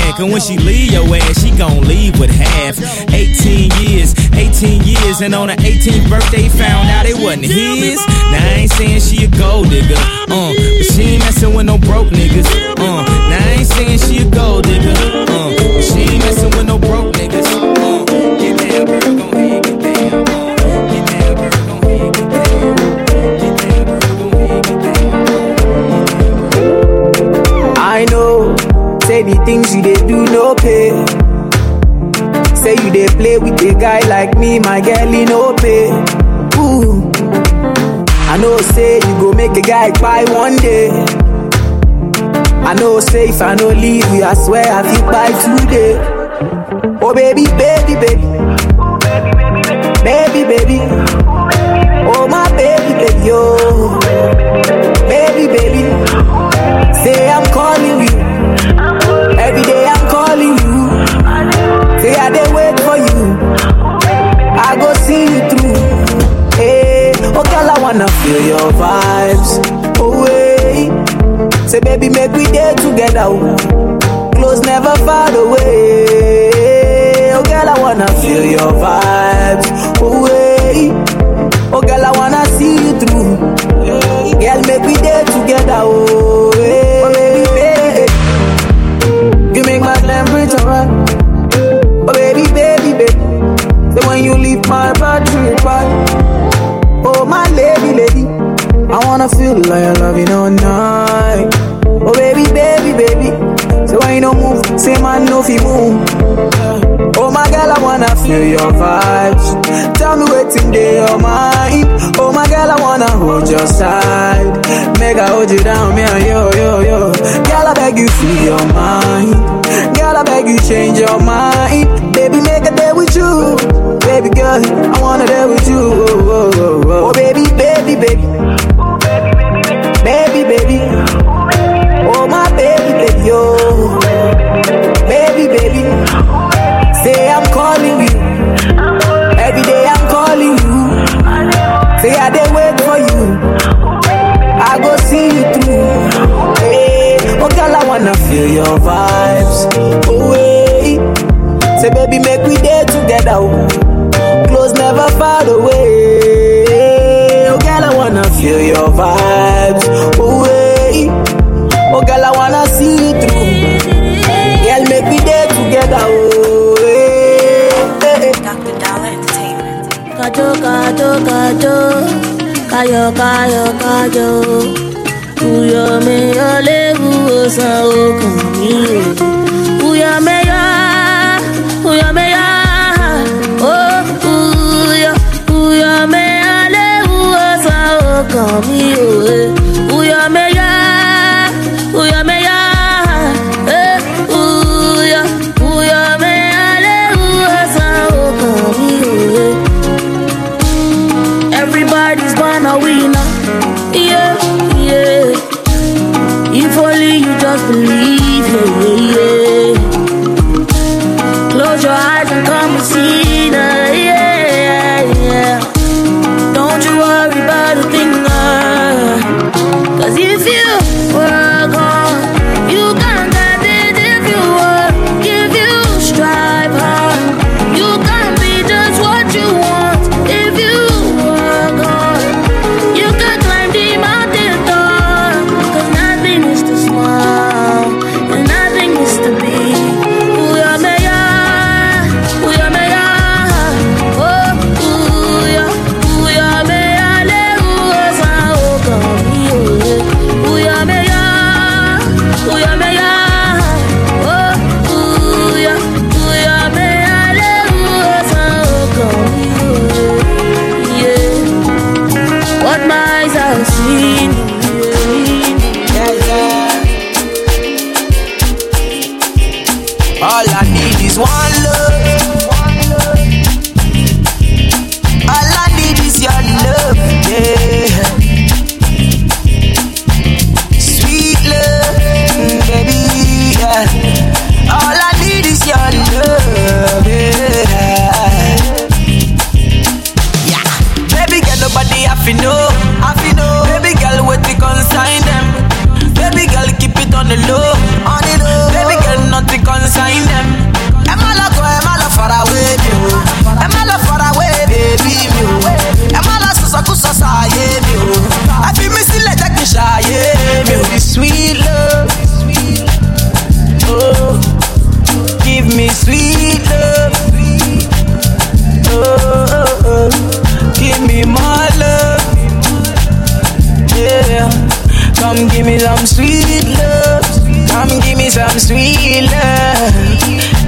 Cause when she leave your ass, she gon' leave with half. Eighteen years, eighteen years. And on her eighteenth birthday, found out it wasn't his. Now I ain't saying she a gold digger, uh, but she ain't messin' with no broke niggas. uh, Now I ain't saying she a gold digger, uh, but she ain't messin' with no broke niggas. uh, Get down, girl, gon' head, get down. Get down, girl, gon' head, get down. Get down, girl, gon' head, get down. I know, say the things you did do no pay. Say you dey play with a guy like me, my girl, you no pay. Ooh, I know say you go make a guy cry one day. I know say if I no leave you, I swear I feel by today. Oh baby, baby, baby, baby, baby, oh my baby, baby, oh baby, baby. Say I'm calling you, every day I'm calling you. Say I dey wait for you, I go see you through. Hey, oh girl, I wanna feel your vibes, oh hey. Say baby, make we day together, oh. Close, never far away. Oh girl, I wanna feel your vibes, oh hey. Oh girl, I wanna see you through. Girl, make we day together, oh hey. Oh baby, baby, you make my temperature right. Oh baby, baby, baby, the when you leave my battery right. Oh my lady, lady, I wanna feel like I love you all night. Oh baby, baby, baby, so when you don't move, say man no fi move. Oh my girl, I wanna feel your vibes. Tell me what's in your mind. Oh my girl, I wanna hold your side. Make I hold you down, me and yo, yo, yo. Girl, I beg you, feel your mind. Girl, I beg you, change your mind. Baby, make a day with you. Baby girl, I wanna day with you. Oh, oh, oh. Oh baby, baby, baby, baby, baby, oh my baby, baby, yo, baby, baby. Say I'm calling you, every day I'm calling you. Say I dey wait for you, I go see you through. Hey, oh girl, I wanna feel your vibes, oh hey. Say baby, make we day together, oh. Close, never far away. Oh girl, I wanna feel your vibes, oh hey. Oh girl, I wanna see you through. Girl, make we day together, oh. Kajo, kajo, kajo, kayo, kayo, kajo. Uyo me yo levu osa okuni. Uyo me yo, uyo me yo, oh uyo, uyo me yo levu osa okuni. Uyo me yo, uyo me yo, eh uyo, uyo me yo levu osa okuni. Everybody's born a winner, yeah, yeah. If only you just believe, yeah, yeah. Close your eyes and come and see that, yeah, yeah. Don't you worry about a thing, uh, cause if you work hard, you can get it. If you work, if you strive hard, you can be just what you want. If you give me sweet love,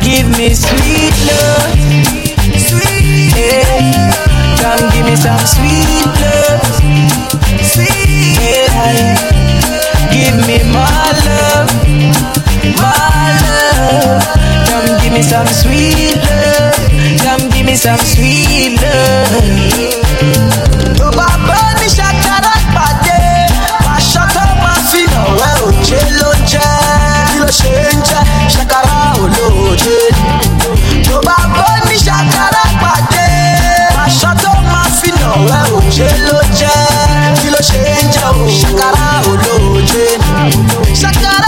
give me sweet love. me some sweet love, sweet love. Give me my love, my love. Come give me some sweet love, come give me some sweet love. Oh, Baba, me shot that party, I shot up my feet, oh well, jello jello, shakara, oh no, Baba, me shot that party, I shot up my feet, oh well, jello jello, shakara, oh no, shakara.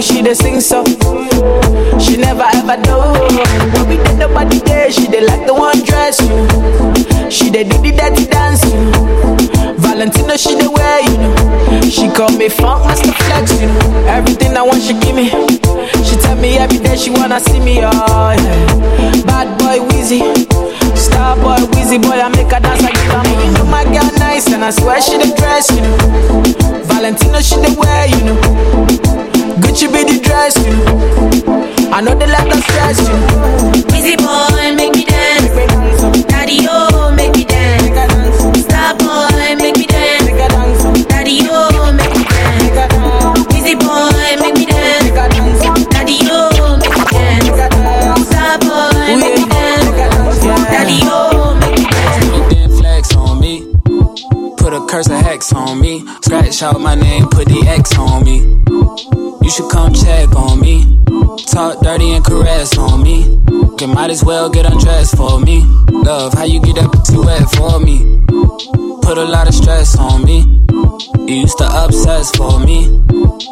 She dey sing so, she never ever do. When we did nobody there, she dey like the one dress. She dey do the dirty dance. Valentino she dey wear, you know. She call me funk master flex, you know. Everything I want she give me. She tell me every day she wanna see me, oh yeah. Bad boy Wheezy, star boy Wheezy boy, I make her dance like a mama. You know my girl nice and I swear she dey dress, you know. Valentino she dey wear, you know. Gucci be the dress, you know. I know they like the stress, you know. Busy boy, make me dance. Daddy, oh, make me dance. Star boy, make me dance. Daddy, oh, make me dance. Busy boy, make me dance. Daddy, oh, make me dance. Star boy, make me dance. Daddy, oh, make me dance. Then flex on me. Put a curse of hex on me. Scratch out my name, put the X on me. You should come check on me. Talk dirty and caress on me. You might as well get undressed for me. Love, how you get that pussy wet for me. Put a lot of stress on me. You used to obsess for me.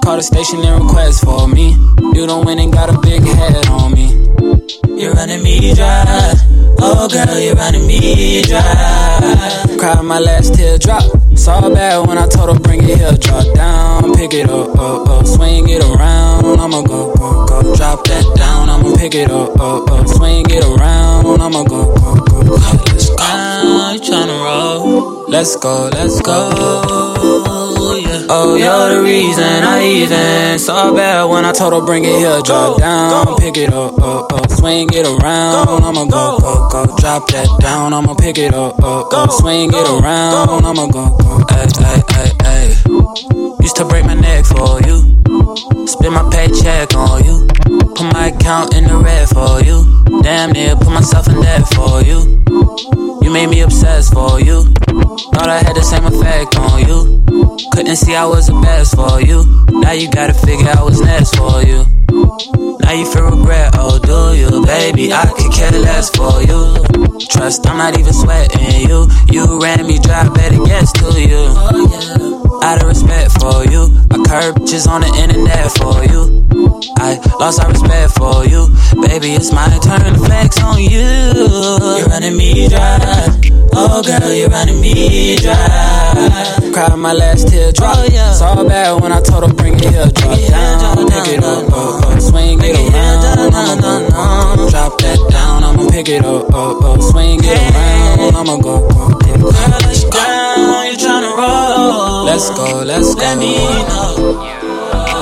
Call the station and request for me. You don't win and got a big head on me. You're running me dry. Oh girl, you're running me dry. Cried my last teardrop. Saw bad when I told her bring it here. Drop down, pick it up, up, up. Swing it around, I'ma go, go, go. Drop that down, I'ma pick it up, up, up. Swing it around, I'ma go, go, go, go. Let's go. Now you tryna roll. Let's go, let's go, yeah. Oh, you're the reason I even saw bad when I told her bring it here. Drop down, pick it up, up, up. Swing it around, I'ma go, go, go. Drop that down, I'ma pick it up, up, up. Swing it around, I'ma go, go. Ay, ay, ay, ay. Used to break my neck for you. Spend my paycheck on you. Put my account in the red for you. Damn near put myself in debt for you. You made me obsessed for you. Thought I had the same effect on you. Couldn't see I was the best for you. Now you gotta figure out what's next for you. Now you feel regret, oh do you? Baby, I could care less for you. Trust, I'm not even sweating you. You ran me dry, better guess to you. Oh yeah. Out of respect for you, I curb bitches on the internet for you. I lost my respect for you. Baby, it's my turn to flex on you. You're running me dry. Oh girl, you're running me dry. Cried my last teardrop. Oh, yeah. Saw bad when I told her bring it here. Drop down, pick it up, up, up. Swing it around, I'ma go. Drop that down, I'ma pick it up, up, up. Swing it around, I'ma go. Girl, let's go. You tryna roll? Let's go, let's go. Let me know.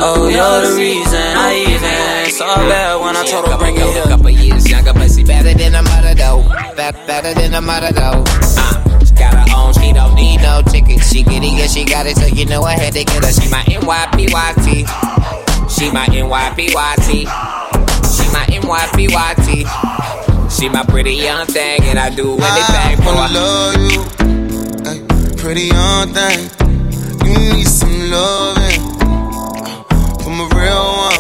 Oh, you're the reason I even saw that when I told her bring it up. Couple years younger, but she better than a mother though. Better than a mother though. Uh, she got her own, she don't need no ticket. She get it, yeah, she got it, so you know I had to get her. She my N Y P Y T. She my N Y P Y T. She my N Y P Y T. She my pretty young thing, and I do anything for her. I love you, ay, pretty young thing. You need some loving from a real one.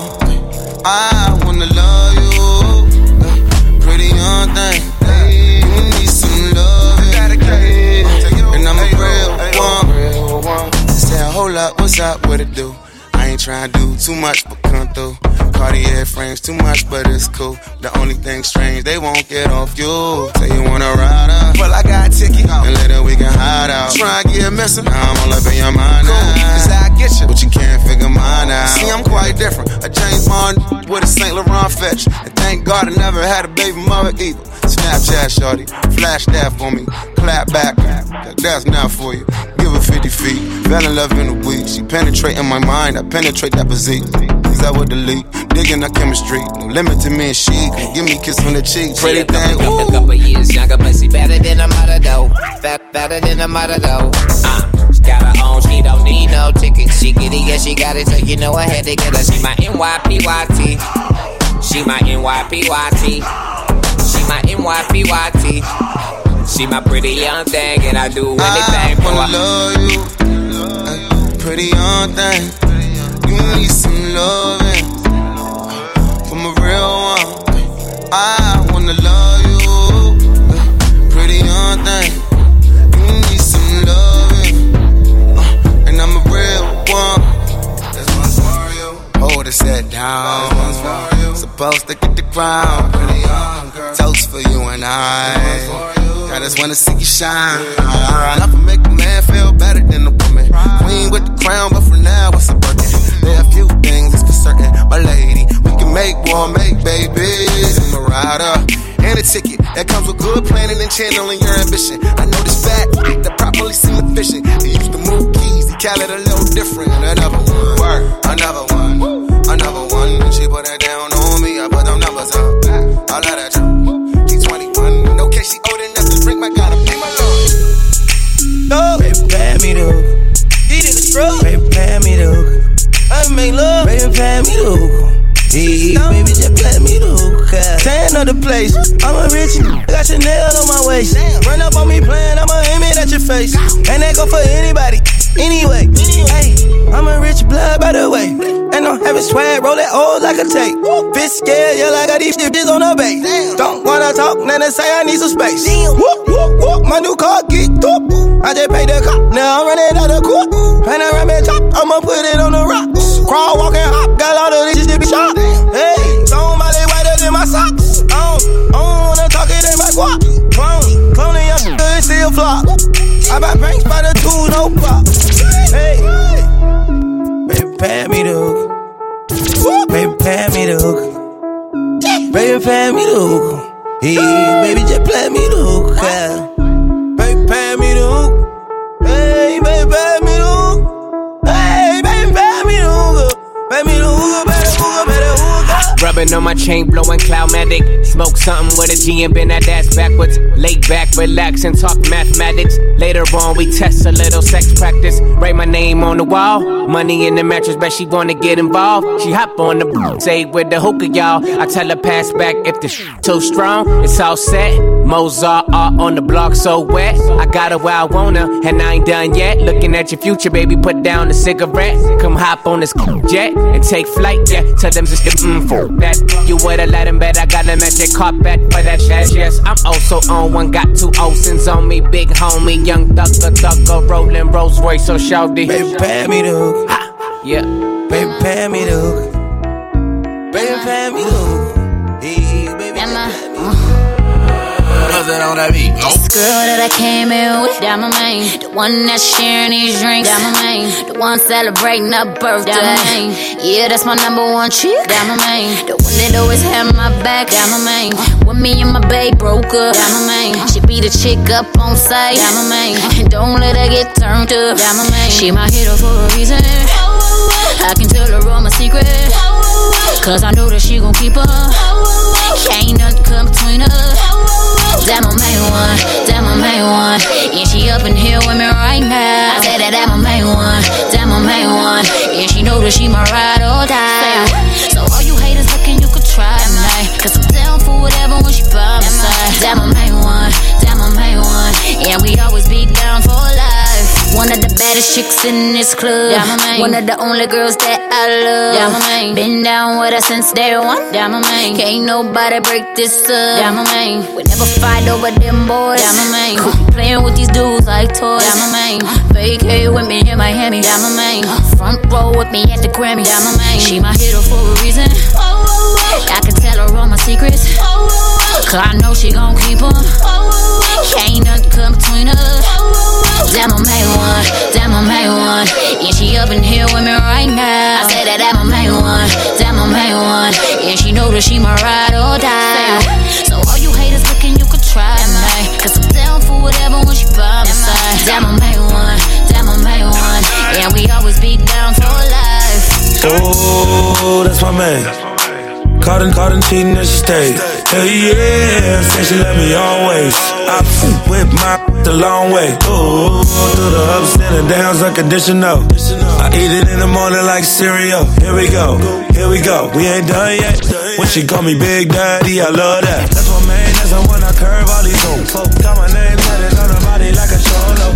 I wanna love you, ay, pretty young thing. You need some loving, and I'm a real one. Say a whole lot, what's up, what it do? I ain't tryna do too much, but come through. Cartier frames too much, but it's cool. The only thing strange, they won't get off you. Say you wanna ride up, well I got a ticket, and later we can hide out. Try and get missing, now I'm all up in your mind cool. Now that's how I get you, but you can't figure mine out. See, I'm quite different, a James Bond with a Saint Laurent fetch. And thank God I never had a baby mother either. Snapchat shorty, flash that for me. Clap back, that's not for you. Give her fifty feet, fell in love in a week. She penetrating my mind, I penetrate that physique. I would delete, digging our chemistry. No limit to me and she. Give me a kiss on the cheek. Pretty a couple, thing. Couple, couple years younger, but she better than a mother though. Fat, better than a mother though. Uh, she got her own, she don't need no ticket. She get it, yeah, she got it, so you know I had to get her. She my N Y P Y T. She my N Y P Y T. She my N Y P Y T. She my pretty young thing, and I do anything I for her. I love you, pretty young thing. You need some loving from a real one. I wanna love you, pretty young thing. You need some loving, and I'm a real one. This one's for you. Hold it, set down. This one's for you. Supposed to get the crown. Pretty young girl. Toast for you and I. This one's for you. I just wanna see you shine. Yeah. I can make a man feel better than a woman. Queen with the crown, but for now it's a burden. There are a few things that's for certain, my lady. We can make one, make babies. I'm a rider and a ticket that comes with good planning and channeling your ambition. I know this fact that properly seem efficient. They used to move keys, they call it a little different. Another one, work, another one, another one. And she put that down on me, I put them numbers up. I let her jump. She's twenty-one, no case she old enough to drink. My gotta pay my lord. No, baby, pay me the hook. These niggas broke. Baby, pay me the hook. I make love, baby, play me the hookah. Yeah, baby, just play me the hookah. Tan of the place, I'm a rich nigga. Got your nail on my waist. Run up on me playing, I'ma aim it at your face. And that go for anybody, anyway. Hey, I'm a rich blood, by the way. And I'm having swag, roll it old like a tape. Bitch scared, yeah, like I got these bitches on her base. Don't wanna talk, now they say I need some space. Whoop, whoop, whoop, my new car get top. I just paid the cop, now I'm running out of court. Panoramic top, I'ma put it on the rocks. Crawl, walk, and hop, got all of these to be shot. Hey, somebody whiter than my socks. I don't, I don't wanna talk it in my guap. Clone, cloning your shit, it's still flop. I buy banks by the two, no pop. Hey, baby, pay me the hook. Baby, pay me the hook. Baby, pay me the hook. Hey, baby, just play me the hook. Baby, pay me the hook. Hey, baby, pay me the hook. Hey, baby, pay me the hook. Pay me the hook, baby, hook, baby, hook. Rubbing on my chain, blowing Cloudmatic. Smoke something with a G and bend that ass backwards. Lay back, relax, and talk mathematics. Later on, we test a little sex practice. Write my name on the wall. Money in the mattress, but she wanna get involved. She hop on the b- say with the hookah, y'all. I tell her pass back if the sh- too strong. It's all set. Mozart art on the block, so wet. I got her where I wanna, and I ain't done yet. Looking at your future, baby, put down the cigarette. Come hop on this jet and take flight, yeah. Tell them just the mm for that. You would've let him bet I got a magic carpet for that ass, yes. I'm also on one, got two Olsen's on me. Big homie, young thugger, thugger, rolling Rolls Royce, so shawty. Baby, pay me the hook. Ha. Yeah. Baby, pay me the hook. Baby, pay me the hook. Hey, baby, pay me the hook. On that beat. Nope. This girl that I came in with, that my main. The one that's sharing these drinks, that my main. The one celebrating her birthday, that my main. Yeah, that's my number one chick, that my main. The one that always had my back, that my main. When me and my babe broke up, that my main. She be the chick up on sight, that my main. And don't let her get turned up, that my main. She my hero for a reason. I can tell her all my secrets, cause I know that she gon' keep her. Ain't nothing come between us. That my main one, that my main one. And she up in here with me right now. I said that that my main one, that my main one. And she know that she my ride or die. So all you haters looking, you could try tonight, cause I'm down for whatever when she by my side. chicks in this club. Yeah, my main. One of the only girls that I love. Yeah, my main. Been down with her since day one. Yeah, my main. Can't nobody break this up. Yeah, my main. We never fight over them boys. Yeah, my main. Playing with these dudes like toys. Yeah, my main. Vacay with me in Miami. Yeah, my main. Front row with me at the Grammys. Yeah, my main. She my hero for a reason. Oh, oh, oh. I can tell her all my secrets. Oh, oh, oh. Cause I know she gon' keep them. Oh, oh, oh. Can't nothing come between us. Oh, oh, oh. That my main one. That my main one. Yeah, she up in here with me right now. I said that that my main one. That my main one. Yeah, she know that she my ride or die. So all you haters looking, you could try me. Cause I'm down for whatever when she by my side. That my main one. That my main one. Yeah, we always be down for life. Oh, that's my main. Caught and caught and cheating and she stayed. Hell yeah, said she love me always. I whip my the long way. Ooh, through the ups and the downs, unconditional. I eat it in the morning like cereal. Here we go, here we go. We ain't done yet. When she call me Big Daddy, I love that. That's my man, that's the one I curve all these hoes. Got my name tatted on her body like a solo.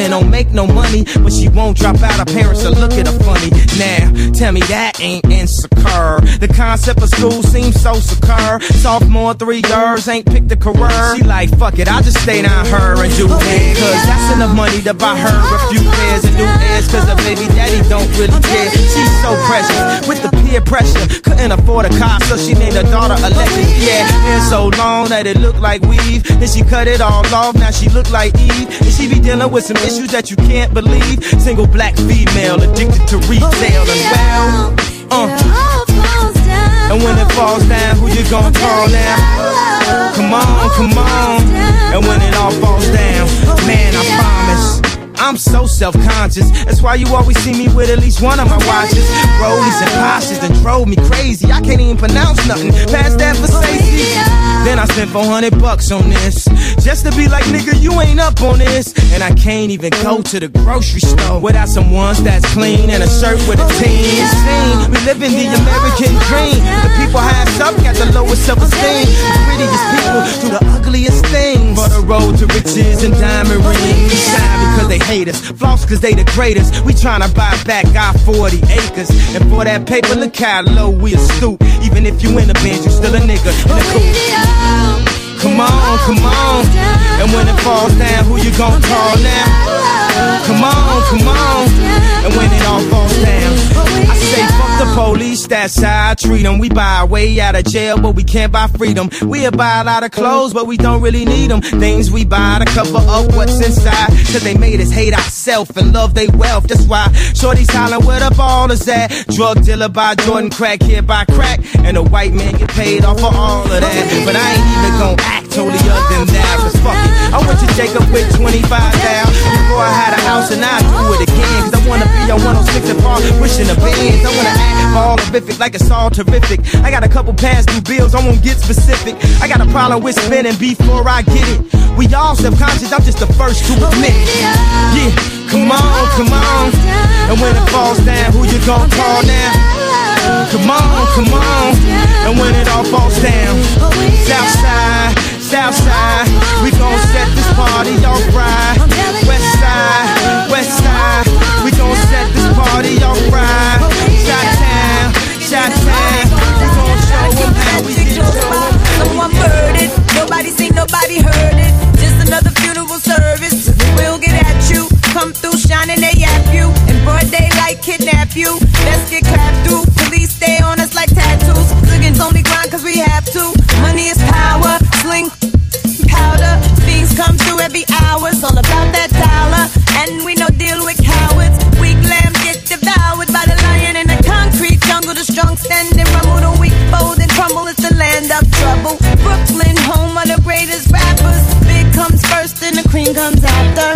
And don't make no money, but she won't drop out. Her parents will look at her funny. Now, tell me that ain't insecure. The concept of school seems so secure. Sophomore, three years, ain't picked a career. She like, fuck it, I'll just stay down her and do it. Cause that's enough money to buy her a few pairs and new ears. Cause her baby daddy don't really care. She's so precious with the peer pressure. Couldn't afford a car, so she named her daughter Alexis. Yeah, hair so long that it looked like weave. Then she cut it all off, now she look like Eve. And she be dealing with some issues that you can't believe. Single black female addicted to retail as well. Uh. And when it falls down, who you gonna call now? Come on, come on. And when it all falls down, man, I promise. I'm so self-conscious. That's why you always see me with at least one of my watches. Rollies and posses that drove me crazy. I can't even pronounce nothing. Pass that for safety. Then I spent four hundred bucks on this. Just to be like, nigga, you ain't up on this. And I can't even go to the grocery store without some ones that's clean and a shirt with a team. We live in the American dream. The people highest up got the lowest self-esteem. The prettiest people do the ugliest things. For the road to riches and diamond rings. Shine because they haters. Floss cause they the greatest. We tryna buy back our forty acres. And for that paper, look how low we'll stoop. Even if you in a bench, you still a nigga. Come on, come on. And when it falls down, who you gon' call now? Come on, come on. And when it all falls down, I say fuck the police, that's how I treat them. We buy our way out of jail, but we can't buy freedom. We'll buy a lot of clothes, but we don't really need them. Things we buy to cover up what's inside, cause they made us hate ourselves and love they wealth. That's why shorty's hollering, where the ball is at? Drug dealer by Jordan, crack here by crack. And a white man get paid off for all of that. But I ain't even gon' act totally other than that. Cause fuck it, I went to Jacob with twenty-five thousand. Before I had a house and I do it again. Cause I wanna be on one oh six and Park, wishing the bands. I wanna act all horrific, like it's all terrific. I got a couple past due bills, I won't get specific. I got a problem with spending before I get it. We all subconscious, I'm just the first to admit. Yeah, come on, come on. And when it falls down, who you gon' call now? Come on, come on. And when it all falls down, Southside, Southside, we gon' set this party off right. Westside, Westside, we gon' set this party off right. Chi-town, Chi-town, we gon' show 'em how we get down. No one murdered, nobody seen, nobody heard it. Just another funeral service. We'll get at you. Come through, shining they at you. In broad daylight, kidnap you. Let's get clapped through. Police stay on us like tattoos. Liggins only grind cause we have to. Money is power, sling powder. Things come through every hour. It's all about that dollar. And we no deal with cowards. Weak lambs get devoured by the lion in the concrete jungle. The strong standing rumble, the weak fold and crumble. It's the land of trouble. Brooklyn, home of the greatest rappers. Big comes first and the cream comes after.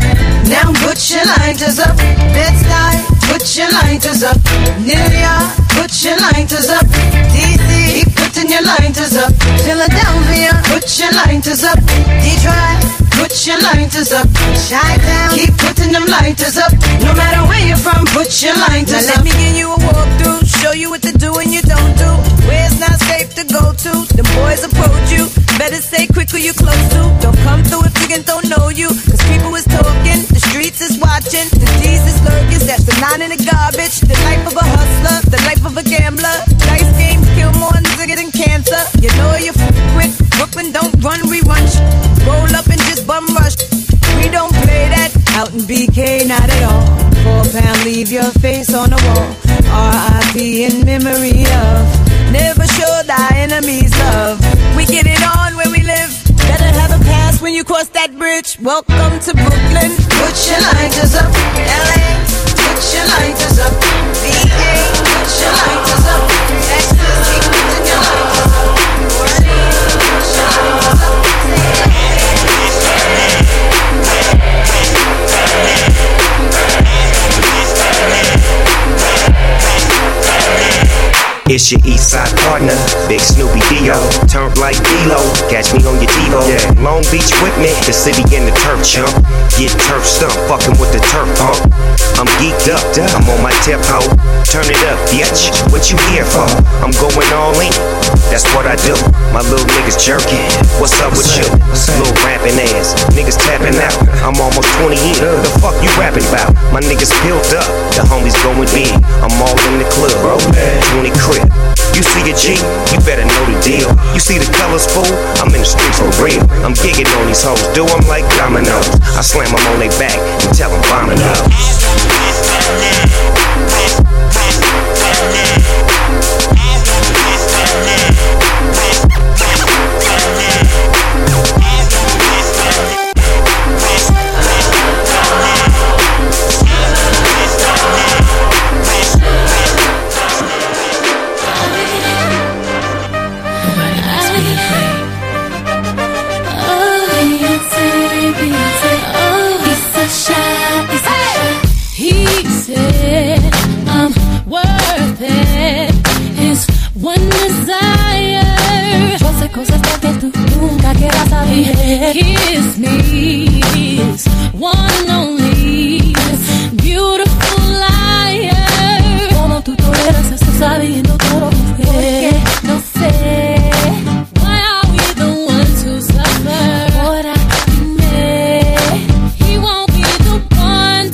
Now put your lighters up. Bed-Stuy, put your lighters up. New York, put your lighters up. D C, putting your lighters up. Philadelphia, put your lighters up. Detroit, put your lighters up. Chi-Town, keep putting them lighters up. No matter where you're from, put your lighters up. Now let me give you a walkthrough, show you what to do and you don't do. Where it's not safe to go to, the boys approach you. Better stay quick who you close to. Don't come through if niggas don't know you. Cause people is talking, the streets is watching. The G's is lurking, that's the nine in the garbage. The life of a hustler, the life of a gambler. Dice games kill more niggas than cancer. You know you're f***ing quick. Brooklyn don't run, we run sh- Roll up and just bum rush. We don't play that out in B K, not at all. Four pound, leave your face on the wall. R I P in memory of. Never show thy enemies love. We get it on when we live. Better have a pass when you cross that bridge. Welcome to Brooklyn. Put your lighters up. L A, put your lighters up. D A, put your lighters up. Texas, keep putting your lighters up. Put your lighters up. It's your Eastside partner, Big Snoopy Dio. Turf like D-Lo, catch me on your Devo. Yeah. Long Beach with me, the city and the turf jump. Get turf stumped, fucking with the turf pump. I'm geeked up, I'm on my tip hoe. Turn it up, bitch, what you here for? I'm going all in, that's what I do. My little niggas jerking, what's up with you? Little rapping ass, niggas tapping out. I'm almost twenty in, what the fuck you rapping about? My niggas built up, the homies going big. I'm all in the club, bro, twenty crew. You see a G, you better know the deal. You see the colors, fool, I'm in the streets for real. I'm gigging on these hoes, do them like dominoes. I slam them on their back and tell them bombing up. Cosas que tú nunca quieras saber. Kiss me, is one and only, beautiful liar. Como tú toleras esto sabiendo todo lo que porque no sé. Why are we the ones who suffer? Ahora dime, he won't be the one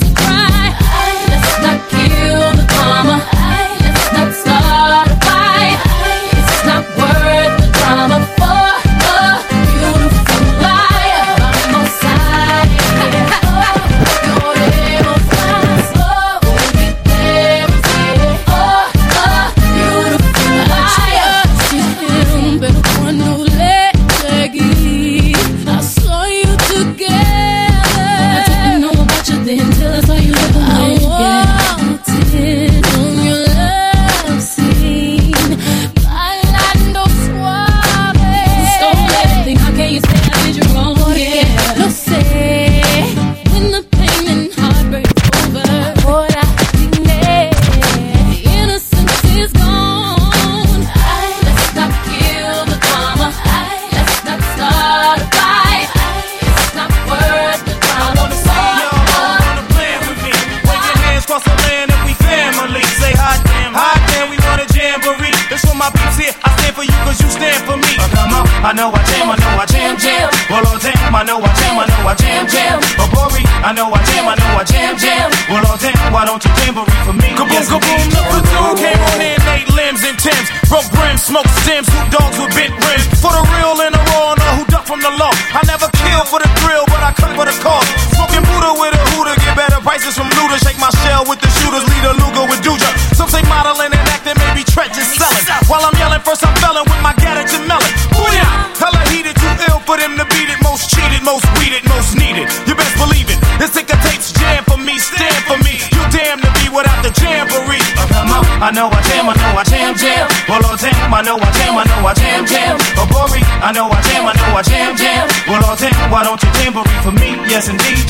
I know I jam, I know I jam, jam. Well, all damn, why don't you jamboree for me? Kaboom, yes, kaboom, look who through. Came on in, made limbs and Timbs. Broke brims, smoked stems, who dogs with bent rims. For the real and the raw, no, who duck from the law. I never kill for the thrill, but I cut for the cause. Smoking Buddha with a hooter, get better prices from Luda. Shake my shell with the shooters, lead a Luger with Duja. Some say modeling and acting, maybe Tretch is selling. While I'm yelling, first I'm felling with my Gadget and Melon. Booyah! Hella heated, too ill for them to beat it. Most cheated, most weeded, most needed. You best believe it. This ticker tape's jam for me, stand for me. You damn to be without the jamboree. I come up, I know I jam, I know I jam, jam. Well, all damn, I know I jam, I know I jam, jam. Oh, Bori, I know I jam, I know I jam, jam. Well, all damn, why don't you jamboree for me? Yes, indeed.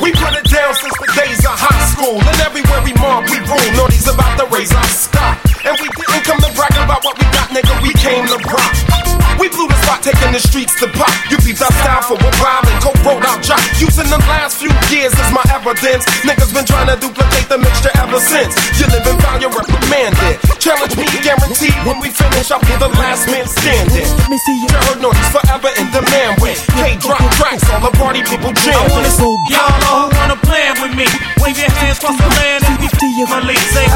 We put it down since the days of high school. And everywhere we mob, we rule. Naughty's about to raise our stock. And we didn't come to brag about what we got, nigga. We came to rock. We blew the spot, taking the streets to pop. You peeped our style for a while and co-wrote our job. Using the last few years is my evidence. Niggas been trying to duplicate the mixture ever since. You live in value, reprimanded. Challenge me, guaranteed. When we finish, I'll be the last man standing. Jared Norton's forever in demand with K-drop tracks, all the party people jam. I wanna so y'all know who wanna plan with me. Wave your hands across the land and be my lead. Say hi,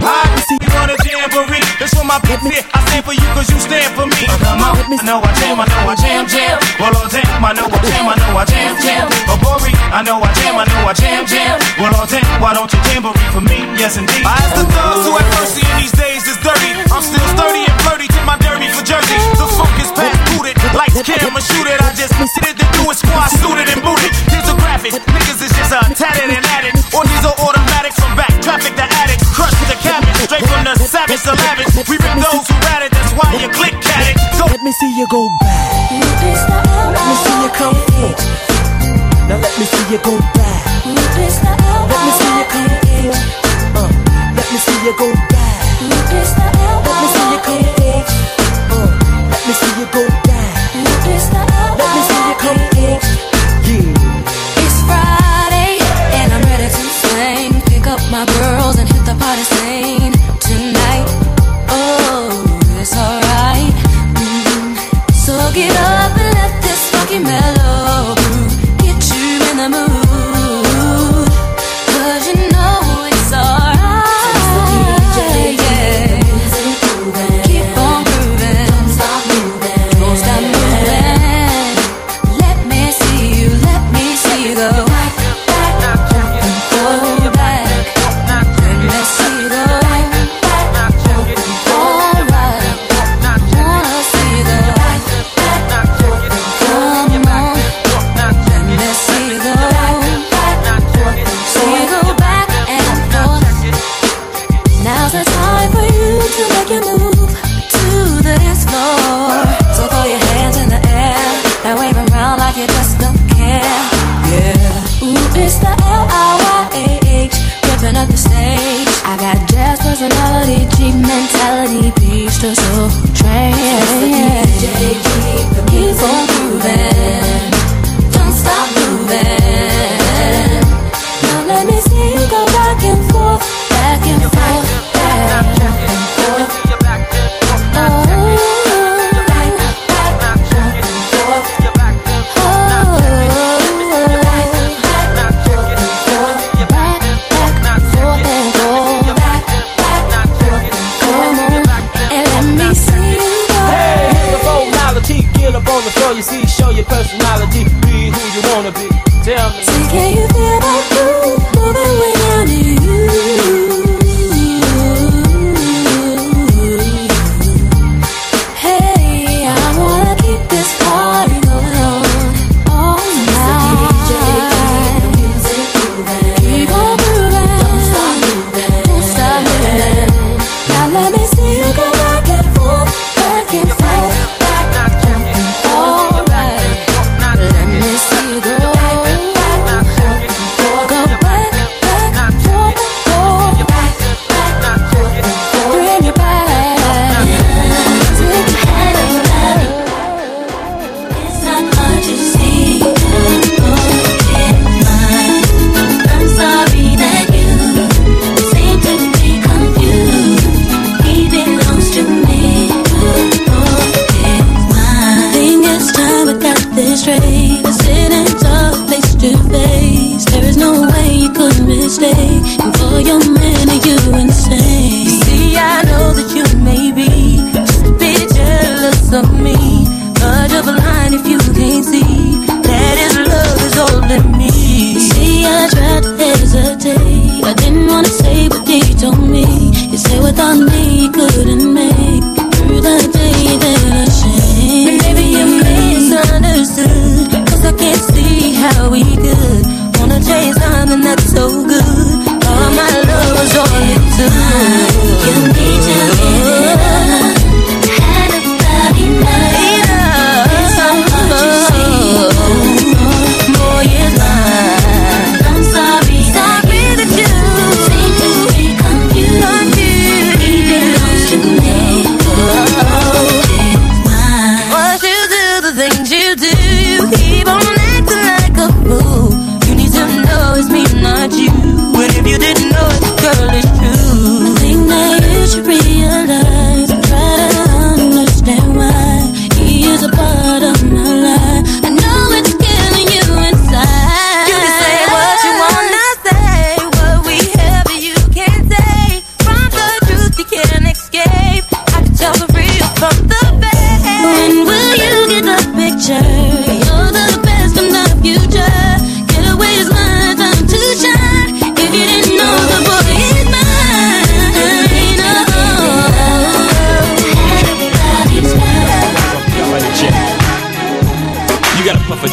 hi. You wanna jamboree? This for my people here. I stand for you 'cause you stand for me. Oh, come on, I know I jam, I know I jam, jam. Well, oh damn, I know I jam, I know I jam, jam. Oh, Bori. I know I jam, I know I jam, jam. Well, all damn, why don't you jamboree for me? Yes, indeed. I ask the thugs who have mercy in these days is dirty. I'm still sturdy and flirty to my derby for Jersey. The funk is past booted, lights, camera, shoot it. I just considered to do it, squad suited and booted. Here's a graphic, niggas is just a tatted and added. Or these are automatics from back traffic to addicts. Crush the cabin, straight from the savage to lavish. We rip those who ratted, that's why you click at it. Go. Let me see you go back. Let me see you come in. Now let me see you go back. Let me see you come in. Uh, let me see you go back. Let me see you come in. Uh, let me see you go back. Let me see you come in. Yeah. It's Friday and I'm ready to sing. Pick up my girls and hit the party scene tonight. Oh, it's alright. Mm-hmm. So get up and let this funky mellow. I'm in the mood, 'cause you know it's alright. Yeah. Keep on grooving, don't stop moving, don't stop moving. Let me see you, let me see you go back, back, jump and go back. Let me see you go back, back, jump and go right. Wanna see you go back, back, jump and come on. Let me see. Up the stage, I got jazz personality, G mentality, beach to soul train. D J, keep on grooving, don't stop moving. Now let me see you go back and forth, back and forth, back and forth. You see, show your personality, be who you wanna be. Tell me, see, can you feel that groove moving without you?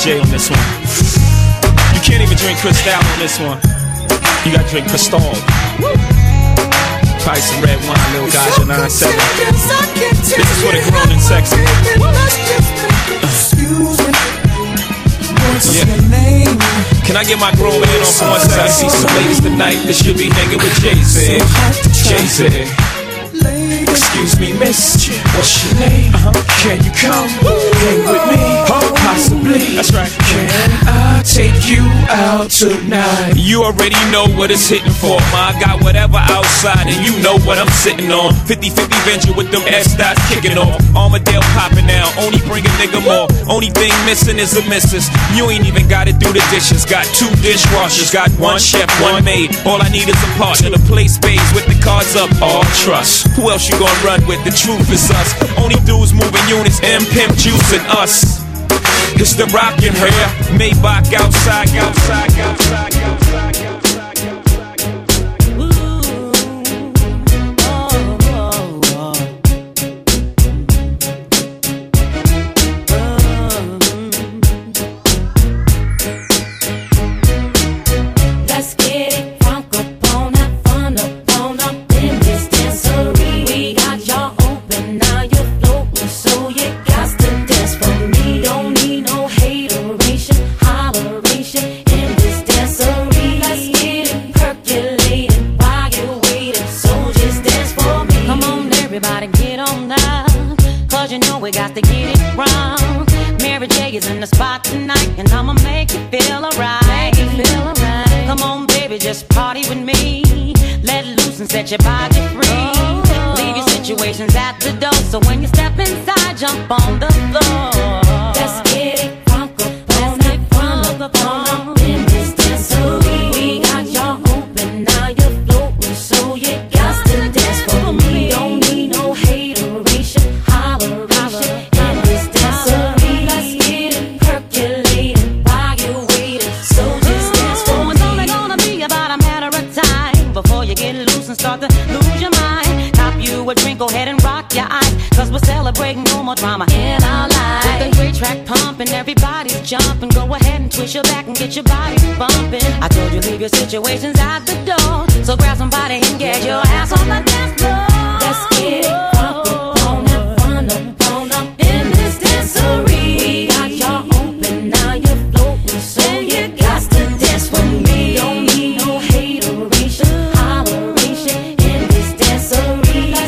J on this one. You can't even drink Cristal on this one. You gotta drink Cristal. Probably some red wine, little guy, your nine seven. This is for the grown and sexy. Yeah. Can I get my grown man on for once? I see some ladies tonight that should be hanging with Jay-Z. Jay-Z. Excuse me, miss. What's your name? Uh-huh. Can you come hang with me? Oh, possibly. That's right. Can I take you out tonight? You already know what it's hitting for. My, I got whatever outside, and you know what I'm sitting on. fifty fifty venture with them ass dots kicking off. Armadale popping now. Only bring a nigga more. Only thing missing is a missus. You ain't even gotta do the dishes. Got two dishwashers. Got one chef, one maid. All I need is a partner to play spades with the cards up. All trust. Who else you gonna run with? The truth is us. Only dudes moving units, M Pimp Juice and us. It's the rockin' hair, Maybach outside, outside, outside, outside, outside, outside. Ooh, oh, oh, oh. Um. Let's get it. We got to get it wrong. Mary J is in the spot tonight, and I'ma make you feel alright. Right. Come on, baby, just party with me. Let loose and set your body free. Oh. Leave your situations at the door, so when you step inside, jump on the floor. Let's get it crunk up, let's get crunk up, crunk up in this dancery. We got y'all open, now you're floating, so you got to dance for me. Don't need no hateration. Go ahead and rock your eyes, cause we're celebrating no more drama in our lives. With the great track pumping, everybody's jumping. Go ahead and twist your back and get your body bumping. I told you leave your situations out the door, so grab somebody and get your ass on the dance floor. Let's get it up, on up, on up, on up in this dancery. We got y'all open, now you're floating, so you got to dance for me. Don't need no hateration, holleration in this dancery. No,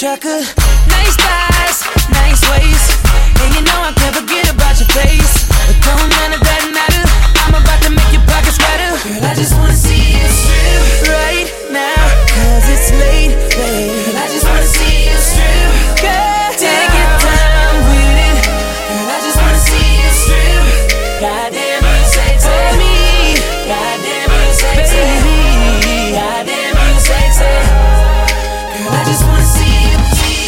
tracker. Nice thighs, nice waist, and you know I can't forget about your face. But don't none of that matter, I'm about to make your pockets better. Girl, I just wanna see you strip right now, cause it's late, late. Girl, I just wanna see you strip. Girl, take your time with it. Girl, I just wanna see you strip. Goddamn, you say to me. Goddamn, you say to me. Goddamn, you say to me. Girl, I just wanna see you.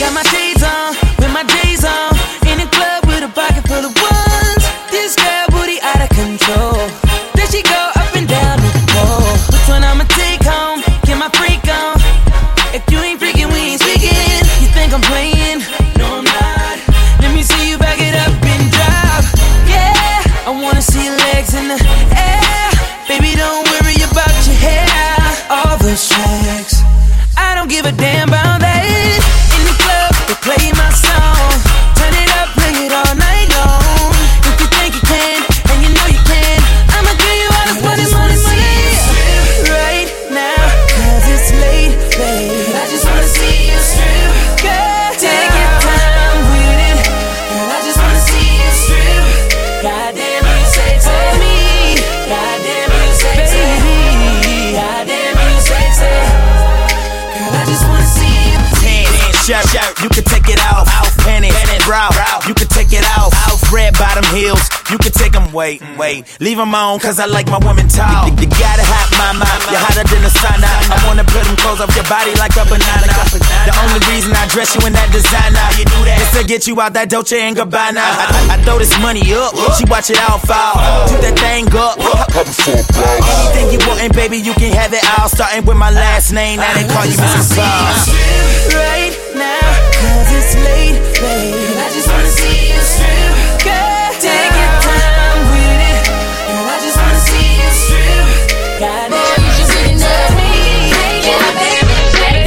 Got my shades on, with my days on, in the club with a pocket full of ones. This girl booty out of control. Then she go up and down the pole. Which one I'ma take home? Get my freak on. If you ain't freaking, we ain't speaking. You think I'm playing? No, I'm not. Let me see you back it up and drive. Yeah, I wanna see your legs in the air. Baby, don't worry about your hair. All those tracks, I don't give a damn about that. In the club, they play my song. Turn it up, play it all night long. If you think you can, and you know you can, I'ma give you all this money, money, money. Right now, cause it's late, late. I just wanna see you strip. Girl, take your time with it. Girl, I just wanna see you strip. Goddamn, you say to me. Goddamn, you say to me. Goddamn, you say to me. Girl, I just wanna see you shout, shout. You can take it off, off panic, brow. You can take it off, off red bottom heels. You can take them, wait, wait. Leave them on, cause I like my women tall. You, you gotta hot mama, you're hotter than the sauna. I wanna put them clothes off your body like a banana. The only reason I dress you in that designer is to get you out that Dolce and Gabbana. I, I, I throw this money up, she watch it all fall. Do that thing up, anything you want, and baby, you can have it all. Starting with my last name, now they call you Missus Ball. Right now, cause it's late, late. I just wanna see you strip. Girl, take your time with it. Girl, I just wanna see you strip. Goddamn, you should be loving me. Take it, baby, take it. Take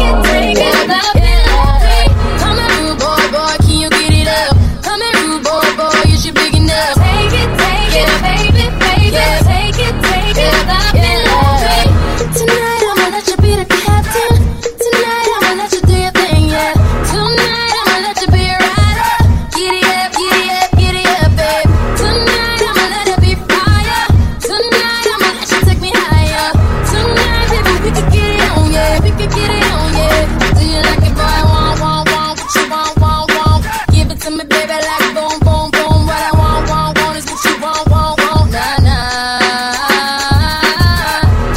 it, take it, love it, love it. Come and rude boy, boy, can you get it up? Come and rude boy, boy, you should big enough. Take it, take it, baby, baby. Take it, take it, love it, love it. Tonight I'ma let you be the captain. Tonight I'ma let you do your thing, yeah. Tonight I'ma let you be a rider. Giddy up, giddy up, giddy up, babe. Tonight I'ma let it be fire. Tonight I'ma let you take me higher. Tonight, baby, we could get it on, yeah. We could get it on, yeah. Do you like it, boy? Want, want, want, what you want, want, want. Give it to me, baby, like boom, boom, boom. What I want, want, want is what you want, want, want. Nah, nah.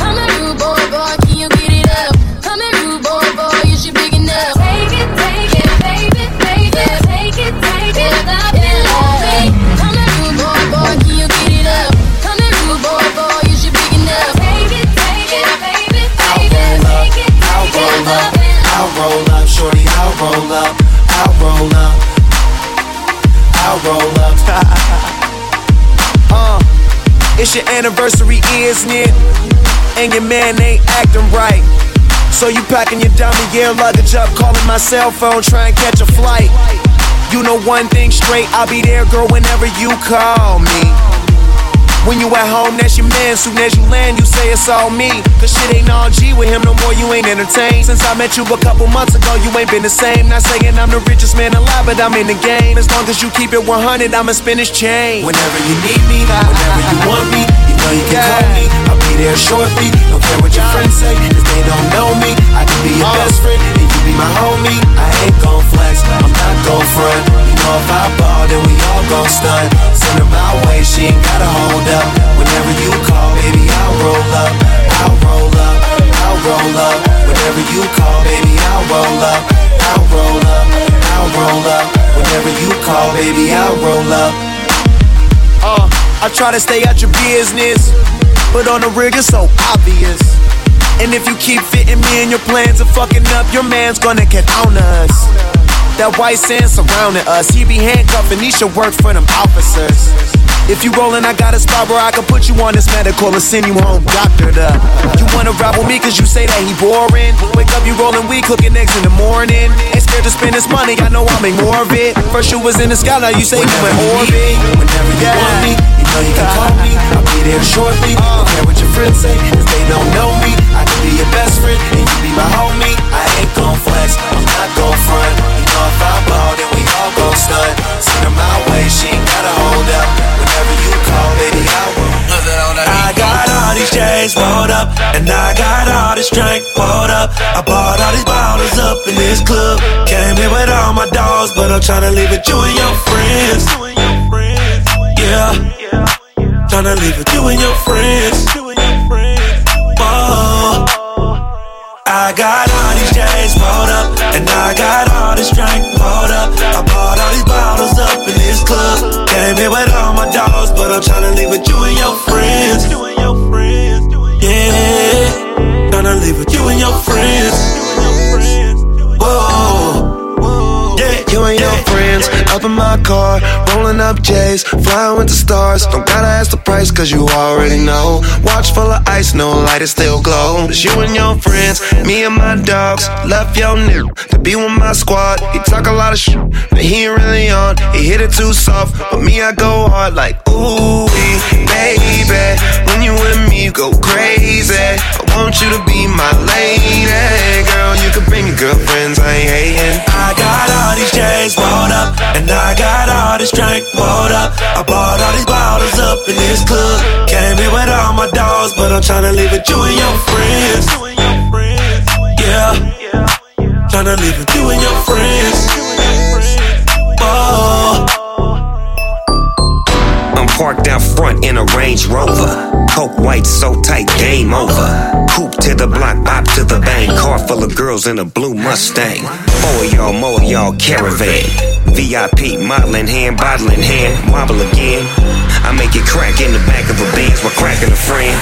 Come and rude boy, boy, can you get it up? Come and rude boy, boy, you should big enough. Take it, take it, baby, baby. Take it, take it, love it, love it. Come and rude boy, boy, can you get it up? Come and rude boy, boy, you should big enough. Take it, take it, baby, baby. Take it, I'll take it, roll up, love it. I'll roll up, shorty, I'll roll up, I'll roll up, I'll roll up. uh, it's your anniversary, isn't it? And your man ain't acting right. So you packing your dummy air luggage up, calling my cell phone, trying to catch a flight. You know one thing straight, I'll be there, girl, whenever you call me. When you at home, that's your man. Soon as you land, you say it's all me. Cause shit ain't all G with him no more, you ain't entertained. Since I met you a couple months ago, you ain't been the same. Not saying I'm the richest man alive, but I'm in the game. As long as you keep it one hundred, I'ma spin this chain. Whenever you need me, whenever you want me, you know you can call me. I'll be there shortly, don't care what your friends say. If they don't know me, I can be your best friend, and you be my homie. I ain't gon' flex, I'm not gon' front. You know if I ball, then we all gon' stunt. Send her my way, she ain't gotta hold up. Whenever you call, baby, I'll roll up, I'll roll up, I'll roll up. Whenever you call, baby, I'll roll up, I'll roll up, I'll roll up. Whenever you call, baby, I'll roll up. Uh, I try to stay out your business, but on the rig it's so obvious. And if you keep fitting me in your plans and fucking up, your man's gonna get on us. That white sand surrounding us, he be handcuffing, he should work for them officers. If you rollin', I got a spot where I can put you on this medical and send you home doctored up. You wanna ride with me cause you say that he boring. Wake up, you rollin' weed, cooking eggs in the morning. Ain't scared to spend this money, I know I'll make more of it. First you was in the sky, now you say you in orbit. Whenever you want me, you know you can call me. I'll be there shortly, don't care what your friends say. If they don't know me, I can be your best friend, and you be my homie. I ain't gon' flex, I'm not gon' chains, walled up. And I got all this drink, walled up. I bought all these bottles up in this club. Came here with all my dogs, but I'm tryna leave with you and your friends. Yeah, tryna leave with you and your friends. Whoa. I got all these chains, walled up. And I got all this drink, walled up. I bought all these bottles up in this club. Came here with all my dogs, but I'm tryna leave with you and your friends. Yeah, tryna leave with you and your friends. Whoa, yeah, you and your friends. Up in my car, rolling up J's, flying with the stars. Don't gotta ask the price, cause you already know. Watch full of ice, no light, it still glow. It's you and your friends, me and my dogs. Left your nigga to be with my squad. He talk a lot of shit, but he ain't really on. He hit it too soft, but me, I go hard like ooh, baby. When you with me, you go crazy. I want you to be my lady. Girl, you can bring me good friends, I ain't hating. I got all these J's rolled up, and I got all this drink rolled up. I bought all these bottles up in this club. Came here with all my dogs, but I'm tryna leave with you and your friends. Yeah, tryna leave with you and your friends. Oh. I'm parked out front in a Range Rover. Coke white so tight, game over. Coupe to the block, bop to the bank. Car full of girls in a blue Mustang. More y'all, more y'all, caravan. V I P, modeling hand, bottling hand, wobble again. I make it crack in the back of a Benz while cracking a friend.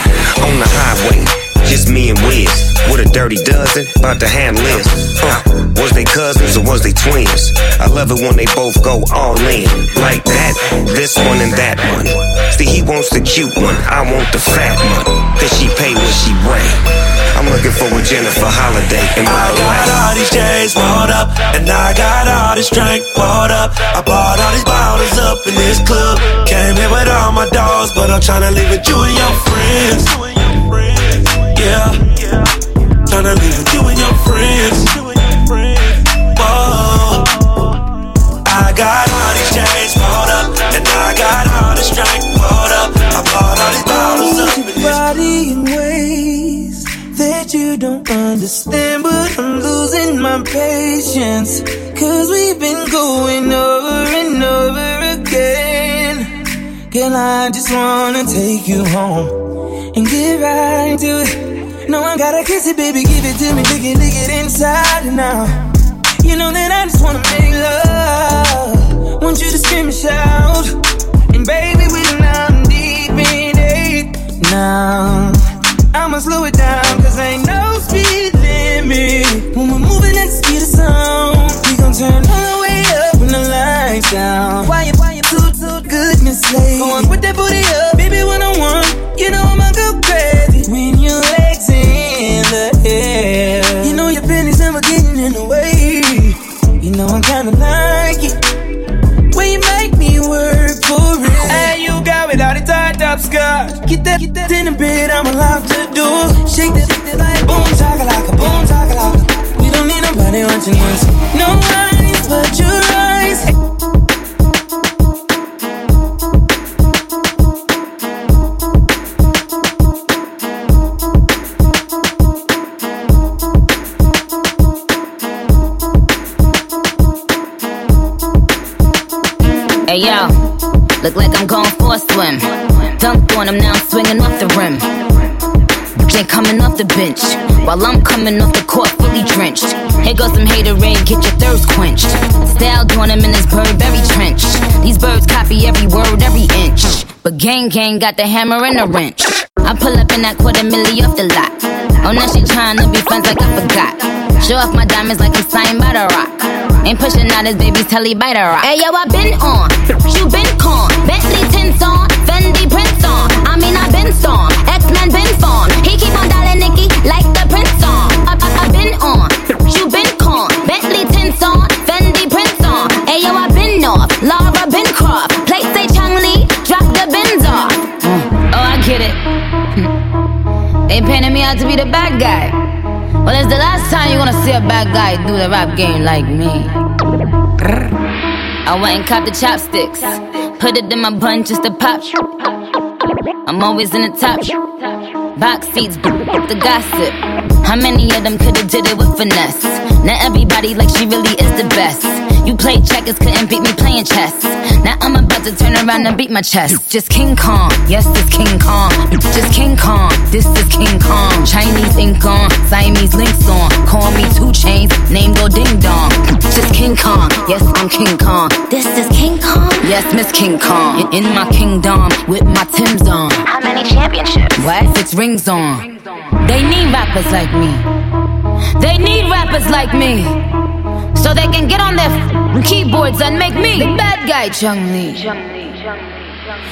On the highway, just me and Wiz. With a dirty dozen, about to handle it. Uh, was they cousins or was they twins? I love it when they both go all in. Like that, this one and that one. See, he wants the cute one, I want the fat one. Cause she pay what she bring. I'm looking for a Jennifer Holiday in my life. I got all these J's rolled up, and I got all this drink rolled up. I bought all these bottles up in this club. Came here with all my dogs, but I'm tryna leave with you and your friends. Yeah, tryna leave with you and your friends. Whoa. I got all these J's rolled up, and I got all this drink rolled up. I bought all these bottles up in this club. That you don't understand, but I'm losing my patience. Cause we've been going over and over again. Girl, I just wanna take you home and get right to it. No, I gotta kiss it, baby, give it to me, lick it, lick it inside and out. You know that I just wanna make love. Want you to scream and shout. And baby, we're not deep in it now. I'ma slow it down, cause ain't no speed limit. When we're moving at the speed of sound, we gon' turn all the way up when the lights down. Why you, why you too, too good, Miss Lady? Go on, put that booty up, baby, one-on-one. You know I'ma go crazy when your legs in the air. You know your pennies never getting in the way. You know I kinda like it when you make me work for it. Hey, you got without it tied up, Scott. Get that, get that in the bed, I'm allowed to do. Shake that, shake that like boom, chakalaka, boom, chakalaka. We don't need nobody watching us. No eyes but your eyes. Hey yo, look like I'm going for a swim. Dunked on him, now I'm swinging off the rim. Ain't coming off the bench while I'm coming off the court fully drenched. Here goes some haterade, get your thirst quenched. Styled on him in his Burberry trench. These birds copy every word, every inch. But gang gang got the hammer and the wrench. I pull up in that quarter milli off the lot. Oh, now she tryna be friends like I forgot. Show off my diamonds like I'm signed by The Rock. Ain't pushing out his baby's telly by The Rock. Hey yo, I been on, you been con. Bentley tints on, Fendi prints on. I mean I been storm, X-Men been form. He keep on dialing Nikki like the Prince song. I, I, I been on, you been con. Bentley tints on, Fendi prints on. Hey yo, I been off, Laura been cropped. Play say Chang Lee, drop the bins off. Mm. Oh, I get it. Mm. They painted me out to be the bad guy. Well, it's the last time you're gonna see a bad guy do the rap game like me. I went and copped the chopsticks. Put it in my bun just to pop. I'm always in the top. Box seats, the gossip. How many of them could've did it with finesse? Now everybody like she really is the best. You played checkers, couldn't beat me playing chess. Now I'm about to turn around and beat my chest. Just King Kong, yes, this King Kong. Just King Kong, this is King Kong. Chinese ink on, Siamese links on. Call me Two Chainz, name go Ding Dong. Just King Kong, yes, I'm King Kong. This is King Kong, yes, Miss King Kong. In my kingdom, with my Timbs on. How many championships? What? Six rings on. They need rappers like me. They need rappers like me. So they can get on their f- keyboards and make me the bad guy, Chung-Li.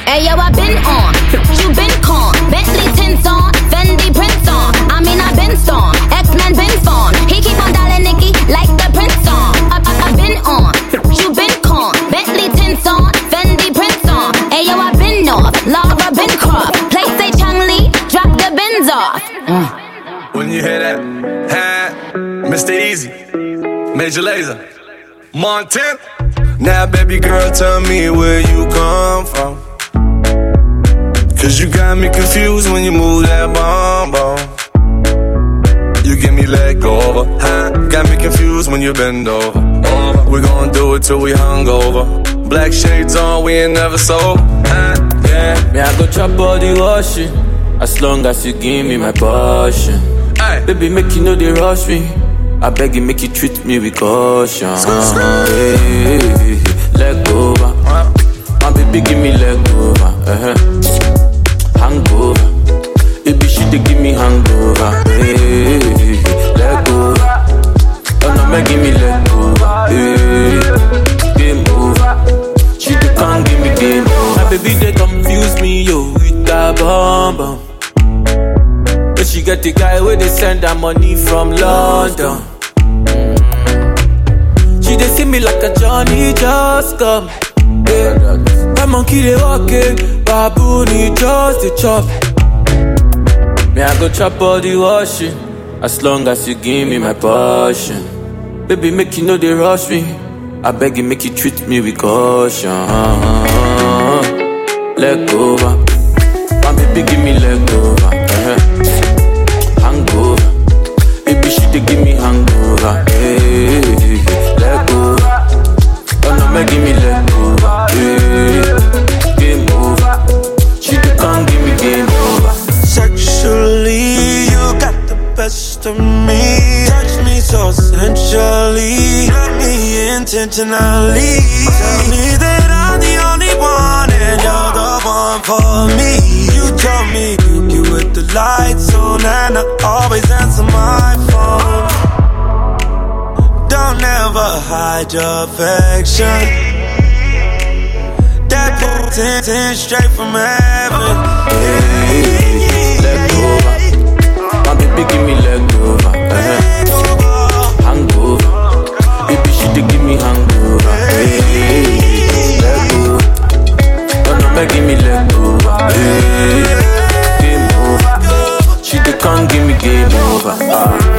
Hey yo, I been on, you been con, Bentley tints on, Fendi prints on. I mean I been song, X-Men been fawn. He keep on dialing Nicki like the Prince song. I, I, I been on, you been con, Bentley tints on, Fendi prints on. Hey yo, I been off, Laura been crop. Play say Chung-Li, drop the bins off. Mm. When you hear that, ha, Mister Easy. Major Lazer, Montana. Now baby girl, tell me where you come from, 'cause you got me confused when you move that bomb bomb. You give me leg over, huh? Got me confused when you bend over, over. We gon' do it till we hungover. Black shades on, we ain't never sold, huh? Yeah. Me I go chop all the washing, as long as you give me my passion. Aye. Baby, make you know they rush me. I beg you, make you treat me with caution. Hey, hey, hey, leg over. My baby, give me leg over. Uh-huh. Hangover. Baby, she dey give me hangover. Hey, hey, hey, leg over. Oh no, man, give me leg over. Hey, game over. She dey come give me game over. My baby, they confuse me, yo, with that bomb bomb. But she get the guy where they send her money from London. She they see me like a Johnny just come. Yeah. My monkey they walk in, baboon he just the chop. Me I go chop all the washing, as long as you give me my passion. Baby make you know they rush me, I beg you make you treat me with caution. Leg over, my baby give me leg over. They give me hangover, hey, let go. Oh no, man, give me let go, hey, game over. She can't give me game over. Sexually, you got the best of me. Touch me so sensually, not me intentionally. Tell me that I'm the only one and you're the one for me. You tell me you get with the lights on and I always answer my phone. Don't ever hide your affection. That ten straight from heaven. Hey, leg over. My baby give me leg over. Uh-huh. Hangover. Baby she did give me hangover. Hey, leg over. Don't ever give me leg over. Hey. Game over. She can't give me game over. Uh.